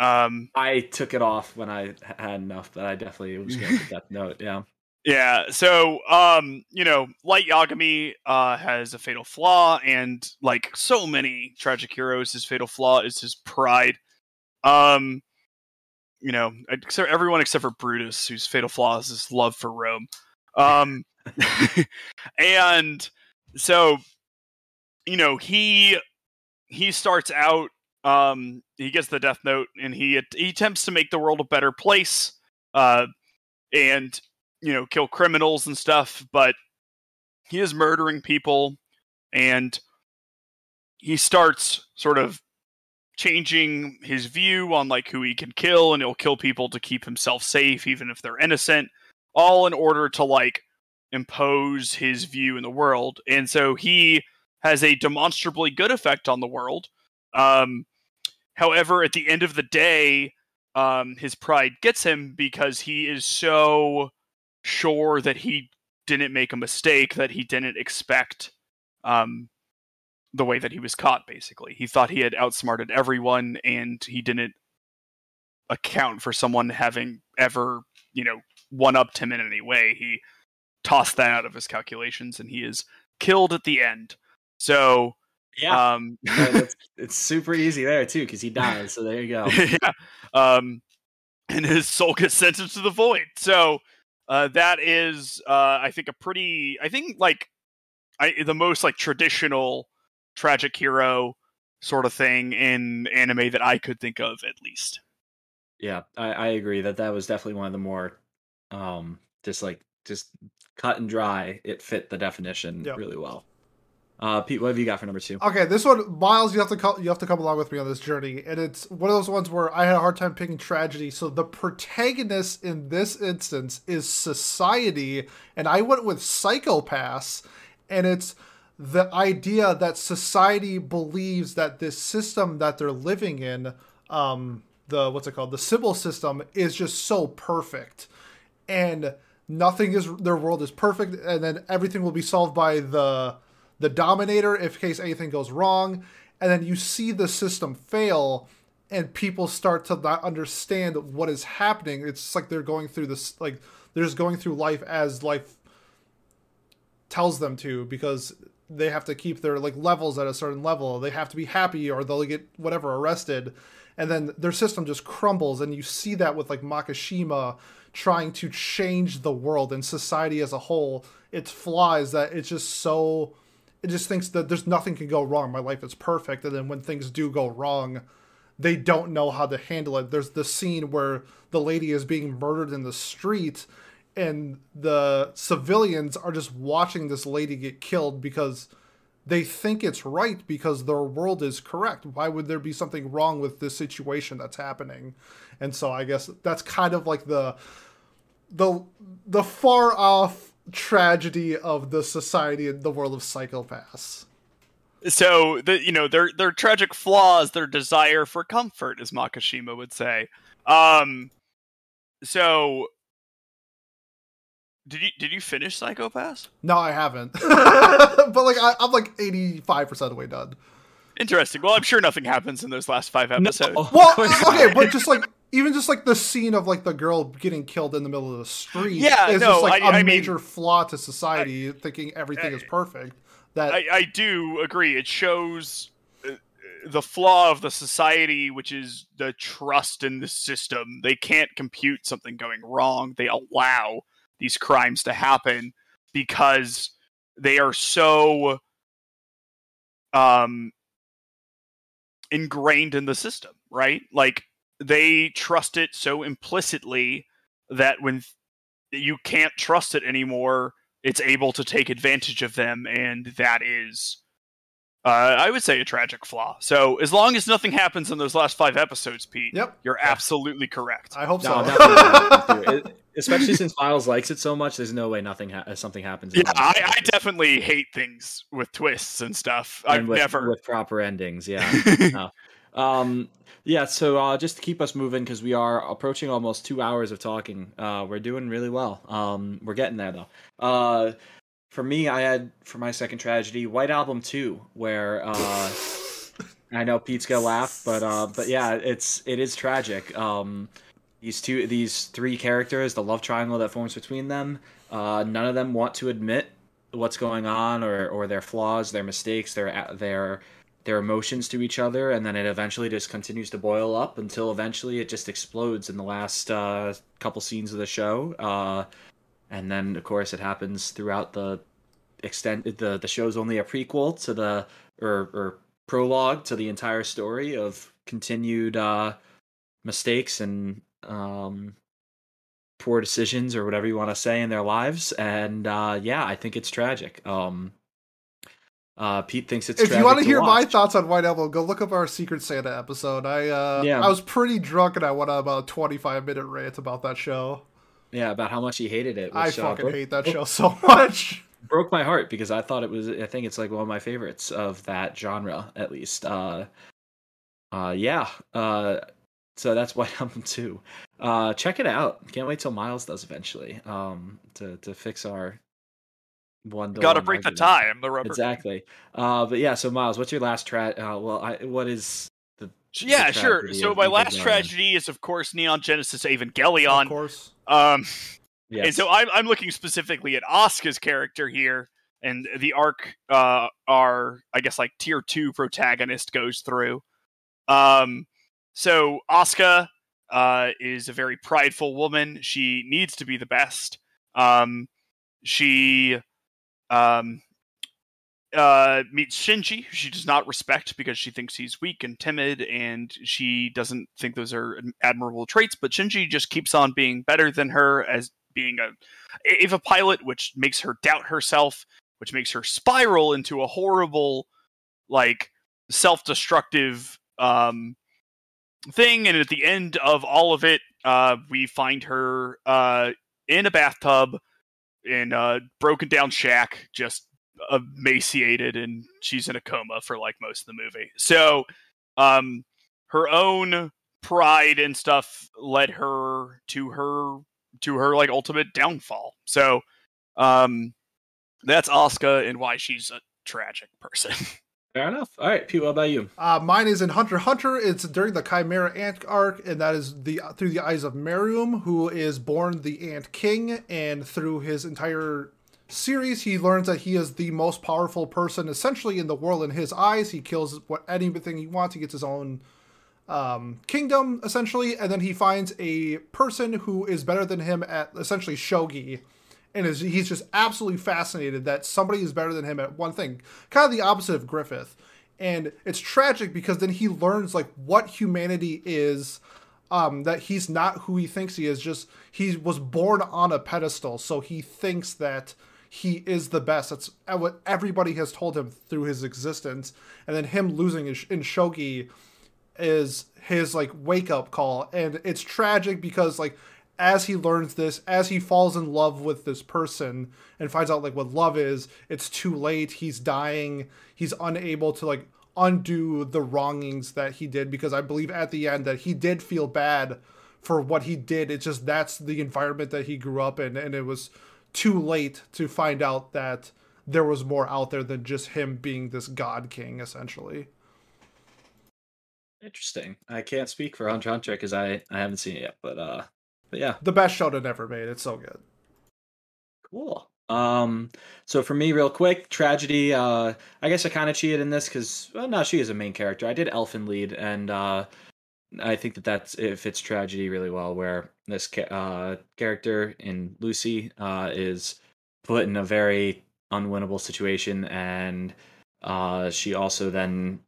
Um, I took it off when I had enough, but I definitely was going to Death Note. Yeah. Yeah. So, um, you know, Light Yagami, uh, has a fatal flaw, and like so many tragic heroes, his fatal flaw is his pride. Um, you know, except everyone except for Brutus, whose fatal flaw is his love for Rome. Um, and so, you know, he he starts out, um, he gets the Death Note, and he, he attempts to make the world a better place, uh, and, you know, kill criminals and stuff, but he is murdering people, and he starts sort of changing his view on, like, who he can kill, and he'll kill people to keep himself safe, even if they're innocent, all in order to, like, impose his view in the world. And so he has a demonstrably good effect on the world. Um, however, at the end of the day, um, his pride gets him because he is so sure that he didn't make a mistake, that he didn't expect um, the way that he was caught, basically. He thought he had outsmarted everyone, and he didn't account for someone having ever, you know, one-upped him in any way. He tossed that out of his calculations, and he is killed at the end. So, yeah, um, it's, it's super easy there too, because he dies. So there you go. Yeah, um, and his soul gets sentenced to the void. So uh, that is, uh, I think, a pretty, I think, like, I, the most like traditional tragic hero sort of thing in anime that I could think of, at least. Yeah, I, I agree that that was definitely one of the more, um, just like just cut and dry. It fit the definition yep. really well. Uh, Pete, what have you got for number two? Okay, this one, Miles, you have to come, you have to come along with me on this journey, and it's one of those ones where I had a hard time picking tragedy. So the protagonist in this instance is society, and I went with psychopaths, and it's the idea that society believes that this system that they're living in, um, the what's it called, the Sybil system, is just so perfect, and nothing is their world is perfect, and then everything will be solved by the the dominator if in case anything goes wrong. And then you see the system fail and people start to not understand what is happening. It's like they're going through this, like they're just going through life as life tells them to, because they have to keep their like levels at a certain level. They have to be happy or they'll get whatever arrested. And then their system just crumbles. And you see that with like Makishima trying to change the world and society as a whole. It's flaws that it's just so, it just thinks that there's nothing can go wrong. My life is perfect. And then when things do go wrong, they don't know how to handle it. There's the scene where the lady is being murdered in the street and the civilians are just watching this lady get killed because they think it's right because their world is correct. Why would there be something wrong with this situation that's happening? And so I guess that's kind of like the, the, the far off tragedy of the society and the world of psychopaths. So the, you know, their their tragic flaws, their desire for comfort, as Makishima would say. Um, so did you did you finish Psychopaths? No, I haven't. But like I, I'm like eighty-five percent of the way done. Interesting. Well, I'm sure nothing happens in those last five episodes. No. Well, okay, but just like. Even just, like, the scene of, like, the girl getting killed in the middle of the street yeah, is no, just, like, I, a I major mean, flaw to society, I, thinking everything I, is perfect. That I, I do agree. It shows the flaw of the society, which is the trust in the system. They can't compute something going wrong. They allow these crimes to happen because they are so um, ingrained in the system, right? Like, they trust it so implicitly that when you can't trust it anymore, it's able to take advantage of them. And that is, uh, I would say, a tragic flaw. So as long as nothing happens in those last five episodes, Pete, yep. you're yeah. absolutely correct. I hope no, so. Definitely, it, especially since Miles likes it so much, there's no way nothing ha something happens. Yeah, I, I definitely hate things with twists and stuff. And I've with, never... With proper endings, yeah. No. Um, yeah, so uh, just to keep us moving, because we are approaching almost two hours of talking. Uh, we're doing really well. Um, we're getting there, though. Uh, for me, I had, for my second tragedy, White Album two, where uh, I know Pete's going to laugh, but uh, but yeah, it's, it is tragic. Um, these, two, these three characters, the love triangle that forms between them, uh, none of them want to admit what's going on or, or their flaws, their mistakes, their... their their emotions to each other, and then it eventually just continues to boil up until eventually it just explodes in the last uh, couple scenes of the show. Uh, and then, of course, it happens throughout the extent. The, the show's only a prequel to the, or, or prologue to the entire story of continued uh, mistakes and um, poor decisions or whatever you want to say in their lives. And uh, yeah, I think it's tragic. Um, uh, Pete thinks it's if tragic. If you want to hear watch. my thoughts on White Album, go look up our Secret Santa episode. I uh, yeah. I was pretty drunk and I went on about a twenty-five minute rant about that show. Yeah, about how much he hated it. Which, I fucking uh, broke, hate that broke, show so much. Broke my heart because I thought it was, I think it's like one of my favorites of that genre, at least. Uh, uh, yeah. Uh, so that's White Album two. Uh, check it out. Can't wait till Miles does eventually um, to, to fix our one. Got to break the tie. I'm the rubber. Exactly. Uh, but yeah, so Miles, what's your last track? Uh, well, I, what is... Yeah, sure. So my last tragedy is, of course, Neon Genesis Evangelion. Of course. Um, yes. And so I'm, I'm looking specifically at Asuka's character here, and the arc uh, our, I guess, like, tier two protagonist goes through. Um, so Asuka uh, is a very prideful woman. She needs to be the best. Um, she... Um, Uh, meets Shinji, who she does not respect because she thinks he's weak and timid, and she doesn't think those are admirable traits, but Shinji just keeps on being better than her as being a Eva pilot, which makes her doubt herself, which makes her spiral into a horrible, like, self-destructive um, thing, and at the end of all of it, uh, we find her uh, in a bathtub, in a broken-down shack, just emaciated, and she's in a coma for like most of the movie. So um her own pride and stuff led her to her to her like ultimate downfall. So um that's Asuka and why she's a tragic person. Fair enough. All right, P, what about you? Uh mine is in Hunter x Hunter. It's during the Chimera Ant arc, and that is the through the eyes of Meruem, who is born the Ant King, and through his entire series he learns that he is the most powerful person essentially in the world in his eyes. He kills what anything he wants. He gets his own um kingdom essentially, and then he finds a person who is better than him at essentially shogi, and is he's just absolutely fascinated that somebody is better than him at one thing, kind of the opposite of Griffith. And it's tragic because then he learns like what humanity is. Um, that he's not who he thinks he is. Just he was born on a pedestal, so he thinks that he is the best. That's what everybody has told him through his existence. And then him losing in shogi is his like wake up call. And it's tragic because like as he learns this, as he falls in love with this person and finds out like what love is, it's too late. He's dying. He's unable to like undo the wrongings that he did, because I believe at the end that he did feel bad for what he did. It's just that's the environment that he grew up in, and it was too late to find out that there was more out there than just him being this god king essentially. Interesting. I can't speak for Hunter x Hunter because I, I haven't seen it yet, but uh but yeah. The best shonen ever made. It's so good. Cool. Um, so for me, real quick, tragedy, uh, I guess I kind of cheated in this because, well, no, she is a main character. I did Elfin lead, and, uh, I think that that's, it fits tragedy really well, where this, ca uh, character in Lucy, uh, is put in a very unwinnable situation, and, uh, she also then,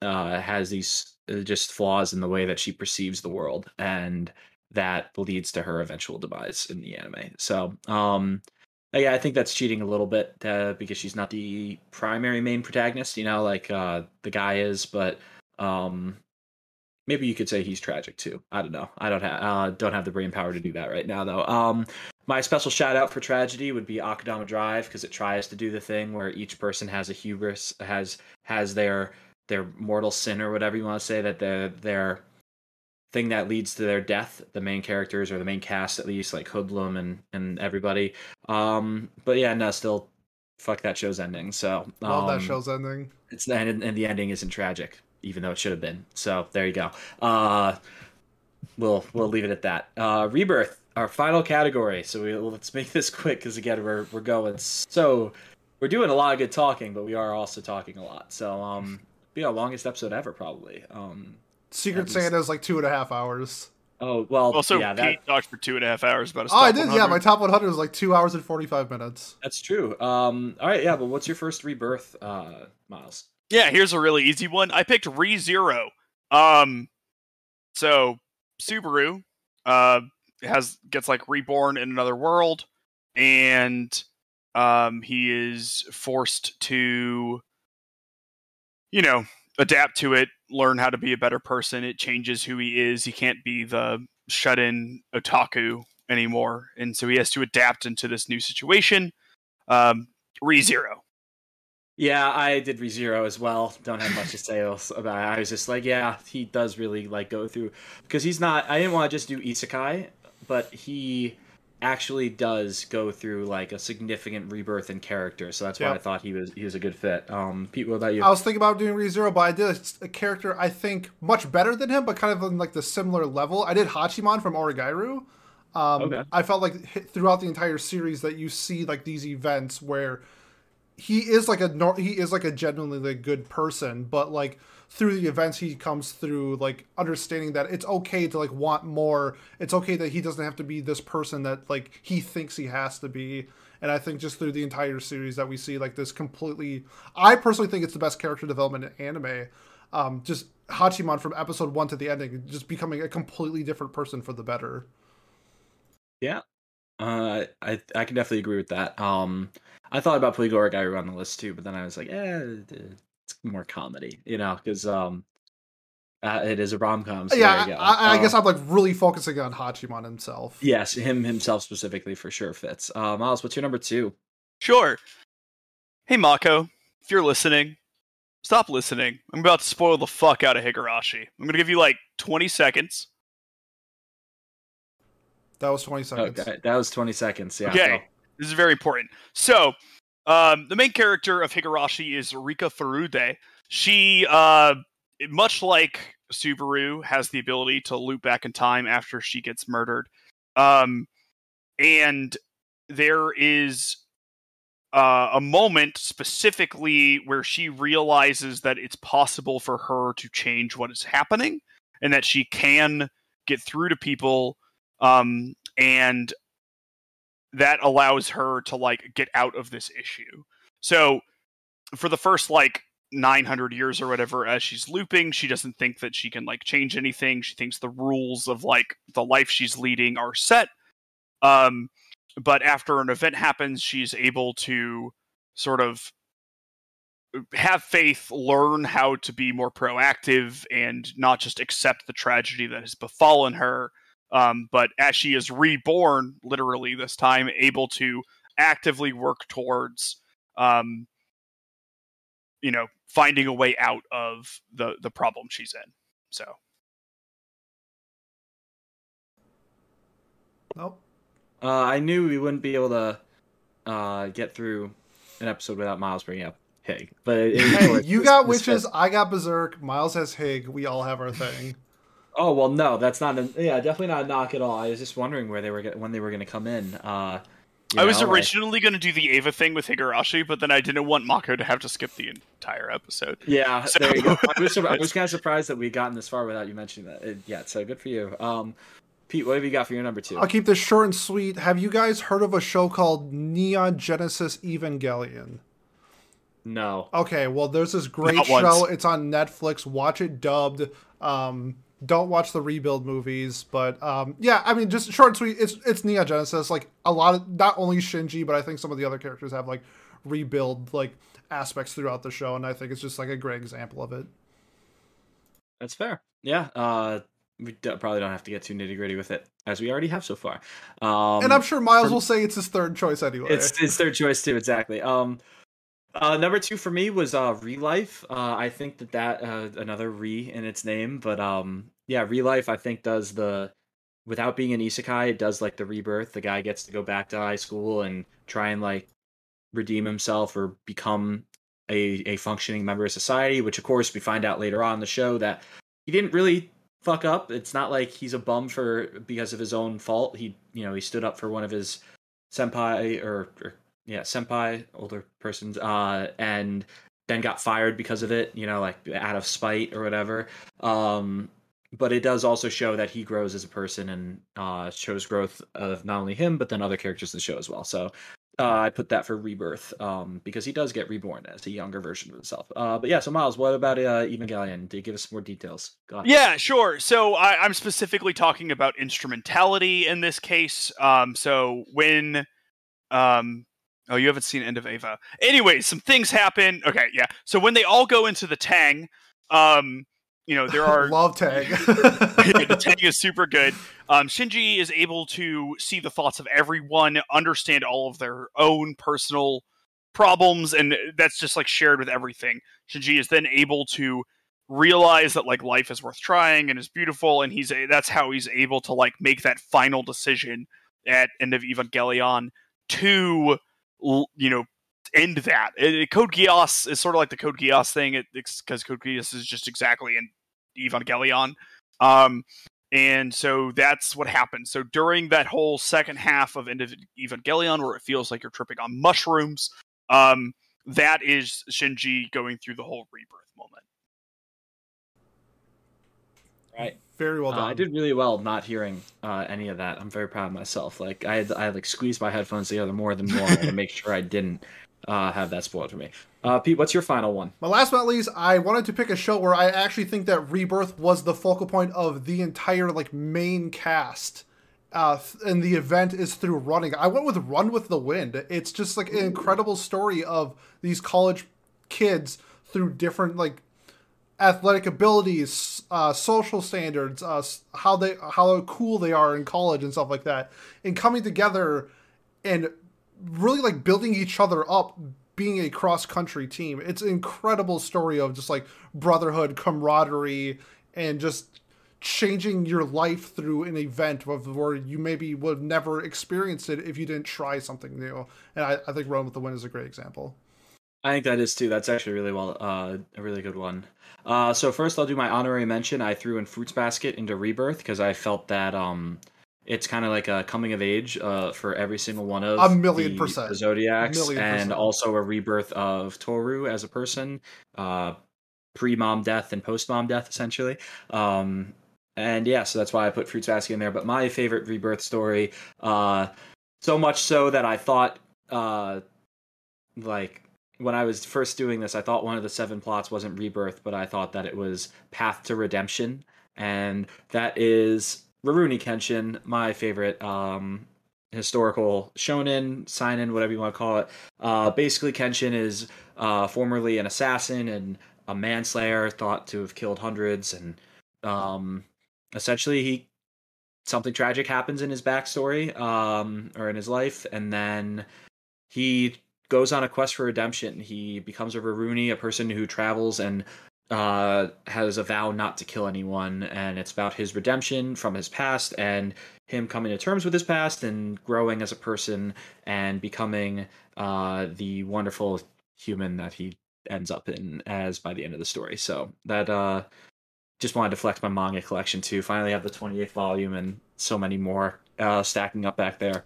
uh, has these just flaws in the way that she perceives the world, and that leads to her eventual demise in the anime. So, um... yeah, I think that's cheating a little bit uh, because she's not the primary main protagonist, you know, like uh, the guy is. But um, maybe you could say he's tragic too. I don't know. I don't have uh, don't have the brain power to do that right now, though. Um, my special shout out for tragedy would be Akadama Drive, because it tries to do the thing where each person has a hubris, has has their their mortal sin or whatever you want to say, that their their thing that leads to their death, the main characters or the main cast at least, like Hoodlum and and everybody. Um but yeah, no, still fuck that show's ending. So um, love that show's ending. It's and, and the ending isn't tragic, even though it should have been. So there you go. Uh we'll we'll leave it at that. Uh Rebirth, our final category. So we let's make this quick, because again we're we're going so we're doing a lot of good talking, but we are also talking a lot. So um be our longest episode ever probably. Um Secret Santa is like two and a half hours. Oh, well, also, yeah, Pete that... talked for two and a half hours about his top one hundred. Oh, I did, yeah. My top one hundred was like two hours and forty-five minutes. That's true. Um, all right, yeah, but what's your first Rebirth, uh, Miles? Yeah, here's a really easy one. I picked ReZero. Um, so Subaru uh, has gets like reborn in another world, and um, he is forced to, you know, adapt to it, learn how to be a better person. It changes who he is. He can't be the shut-in otaku anymore, and so he has to adapt into this new situation. Um, ReZero. Yeah, I did ReZero as well. Don't have much to say else about it. I was just like, yeah, he does really like go through, because he's not, I didn't want to just do isekai, but he actually does go through like a significant rebirth in character. So that's why yeah. I thought he was he was a good fit. Um, Pete, what about you? I was thinking about doing ReZero, but I did a character I think much better than him, but kind of on like the similar level. I did Hachiman from Origairu. Um, okay. I felt like throughout the entire series that you see like these events where he is like a he is like a genuinely like good person, but like through the events he comes through like understanding that it's okay to like want more. It's okay that he doesn't have to be this person that like he thinks he has to be. And I think just through the entire series that we see like this completely, I personally think it's the best character development in anime. Um, just Hachiman from episode one to the ending, just becoming a completely different person for the better. Yeah. Uh, I I can definitely agree with that. Um, I thought about putting Origairu on the list too, but then I was like, eh, it's more comedy, you know, because um, uh, it is a rom com. So yeah, there you go. I, I um, guess I'm like really focusing on Hachiman himself. Yes, him himself specifically for sure fits. Uh, Miles, what's your number two? Sure. Hey Mako, if you're listening, stop listening. I'm about to spoil the fuck out of Higurashi. I'm gonna give you like twenty seconds. That was twenty seconds. Okay, that was twenty seconds, yeah. Okay, so this is very important. So, um, the main character of Higurashi is Rika Furude. She, uh, much like Subaru, has the ability to loop back in time after she gets murdered. Um, and there is uh, a moment specifically where she realizes that it's possible for her to change what is happening and that she can get through to people. Um, and that allows her to, like, get out of this issue. So, for the first, like, nine hundred years or whatever, as she's looping, she doesn't think that she can, like, change anything. She thinks the rules of, like, the life she's leading are set. Um, but after an event happens, she's able to sort of have faith, learn how to be more proactive, and not just accept the tragedy that has befallen her. Um, but as she is reborn, literally this time, able to actively work towards, um, you know, finding a way out of the, the problem she's in. So. Nope. Uh, I knew we wouldn't be able to uh, get through an episode without Miles bringing up Hig. But it, hey, you got Witches, I got Berserk, Miles has Hig, we all have our thing. Oh, well, no, that's not, a, yeah, definitely not a knock at all. I was just wondering where they were, when they were going to come in. Uh, I know, was originally like, going to do the Ava thing with Higurashi, but then I didn't want Mako to have to skip the entire episode. Yeah, so. There you go. I was, I was kind of surprised that we'd gotten this far without you mentioning that yet, so good for you. Um, Pete, what have you got for your number two? I'll keep this short and sweet. Have you guys heard of a show called Neon Genesis Evangelion? No. Okay, well, there's this great show. It's on Netflix. Watch it dubbed. Um... Don't watch the rebuild movies, but um, yeah, I mean, just short and sweet. It's it's Neon Genesis, like a lot of not only Shinji, but I think some of the other characters have like rebuild like aspects throughout the show, and I think it's just like a great example of it. That's fair, yeah. Uh, we d- probably don't have to get too nitty gritty with it, as we already have so far. Um, and I'm sure Miles for, will say it's his third choice anyway. It's his third choice too, exactly. Um, Uh, number two for me was uh, Relife. Uh, I think that that uh, another re in its name, but um, yeah, Relife I think does the without being an isekai, it does like the rebirth. The guy gets to go back to high school and try and like redeem himself or become a a functioning member of society. Which of course we find out later on in the show that he didn't really fuck up. It's not like he's a bum for because of his own fault. He you know he stood up for one of his senpai or. or Yeah, senpai, older persons, uh, and then got fired because of it, you know, like out of spite or whatever. Um, but it does also show that he grows as a person and uh, shows growth of not only him, but then other characters in the show as well. So Uh, I put that for Rebirth, um, because he does get reborn as a younger version of himself. Uh, but yeah, so Miles, what about uh, Evangelion? Do you give us some more details? Go on. Yeah, sure. So I, I'm specifically talking about instrumentality in this case. Um, so when... Um, oh, you haven't seen End of Eva. Anyway, some things happen. Okay, yeah. So when they all go into the Tang, um, you know, there are... Love Tang. The Tang is super good. Um, Shinji is able to see the thoughts of everyone, understand all of their own personal problems, and that's just, like, shared with everything. Shinji is then able to realize that, like, life is worth trying and is beautiful, and he's a, that's how he's able to, like, make that final decision at End of Evangelion to, you know, end that. It, it, Code Geass is sort of like the Code Geass thing, it, it's because Code Geass is just exactly in Evangelion. Um... And so that's what happens. So during that whole second half of End of Evangelion, where it feels like you're tripping on mushrooms, um, that is Shinji going through the whole Rebirth moment. Right. Very well done. Uh, I did really well not hearing uh, any of that. I'm very proud of myself. Like I, had, I like squeezed my headphones together more than normal to make sure I didn't uh, have that spoiled for me. Uh, Pete, what's your final one? My last but not least, I wanted to pick a show where I actually think that Rebirth was the focal point of the entire like main cast, uh, and the event is through running. I went with Run with the Wind. It's just like an incredible story of these college kids through different like athletic abilities, uh, social standards, uh, how they how cool they are in college and stuff like that, and coming together and really like building each other up. Being a cross-country team, it's an incredible story of just like brotherhood, camaraderie, and just changing your life through an event where you maybe would have never experienced it if you didn't try something new. And I, I think Run with the Wind is a great example. I think that is too. That's actually really well, uh, a really good one. Uh, so first, I'll do my honorary mention. I threw in Fruits Basket into Rebirth because I felt that um, it's kind of like a coming of age uh, for every single one of a million the, percent. the Zodiacs a million and percent. Also a rebirth of Toru as a person, uh, pre-mom death and post-mom death, essentially. Um, and yeah, so that's why I put Fruits Basket in there. But my favorite rebirth story, uh, so much so that I thought, uh, like, when I was first doing this, I thought one of the seven plots wasn't rebirth, but I thought that it was Path to Redemption. And that is... Rurouni Kenshin, my favorite um, historical shonen, seinen, whatever you want to call it. Uh, basically, Kenshin is uh, formerly an assassin and a manslayer, thought to have killed hundreds, and um, essentially he something tragic happens in his backstory um, or in his life, and then he goes on a quest for redemption. He becomes a Rurouni, a person who travels and uh has a vow not to kill anyone, and it's about his redemption from his past and him coming to terms with his past and growing as a person and becoming uh the wonderful human that he ends up in as by the end of the story. So that uh just wanted to flex my manga collection too. Finally have the twenty-eighth volume and so many more uh stacking up back there.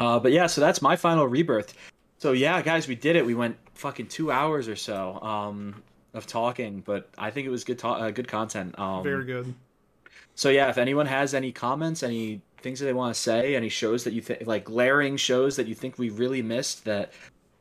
Uh but yeah, so that's my final Rebirth. So yeah, guys, we did it. We went fucking two hours or so um of talking, but I think it was good to- uh, good content. Um, Very good. So yeah, if anyone has any comments, any things that they want to say, any shows that you think, like glaring shows that you think we really missed that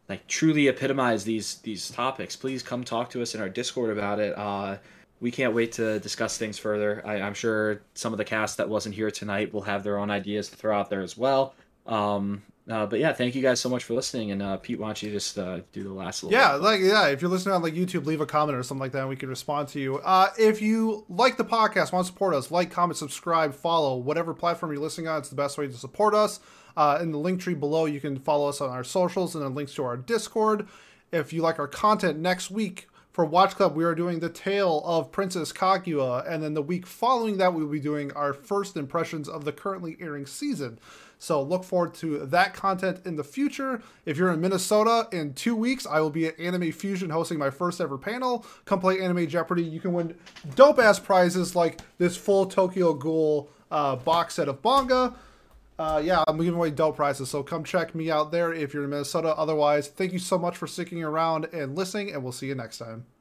like truly epitomize these these topics, please come talk to us in our Discord about it. Uh, we can't wait to discuss things further. I, I'm sure some of the cast that wasn't here tonight will have their own ideas to throw out there as well. Um, Uh, but yeah, thank you guys so much for listening. And uh, Pete, why don't you just uh, do the last little yeah, bit. like yeah. If you're listening on like YouTube, leave a comment or something like that, and we can respond to you. Uh, if you like the podcast, want to support us, like, comment, subscribe, follow whatever platform you're listening on. It's the best way to support us. Uh, in the link tree below, you can follow us on our socials and then links to our Discord. If you like our content, next week for Watch Club, we are doing the tale of Princess Kaguya, and then the week following that, we will be doing our first impressions of the currently airing season. So look forward to that content in the future. If you're in Minnesota, in two weeks, I will be at Anime Fusion hosting my first ever panel. Come play Anime Jeopardy. You can win dope-ass prizes like this full Tokyo Ghoul uh, box set of manga. Uh, yeah, I'm giving away dope prizes, so come check me out there if you're in Minnesota. Otherwise, thank you so much for sticking around and listening, and we'll see you next time.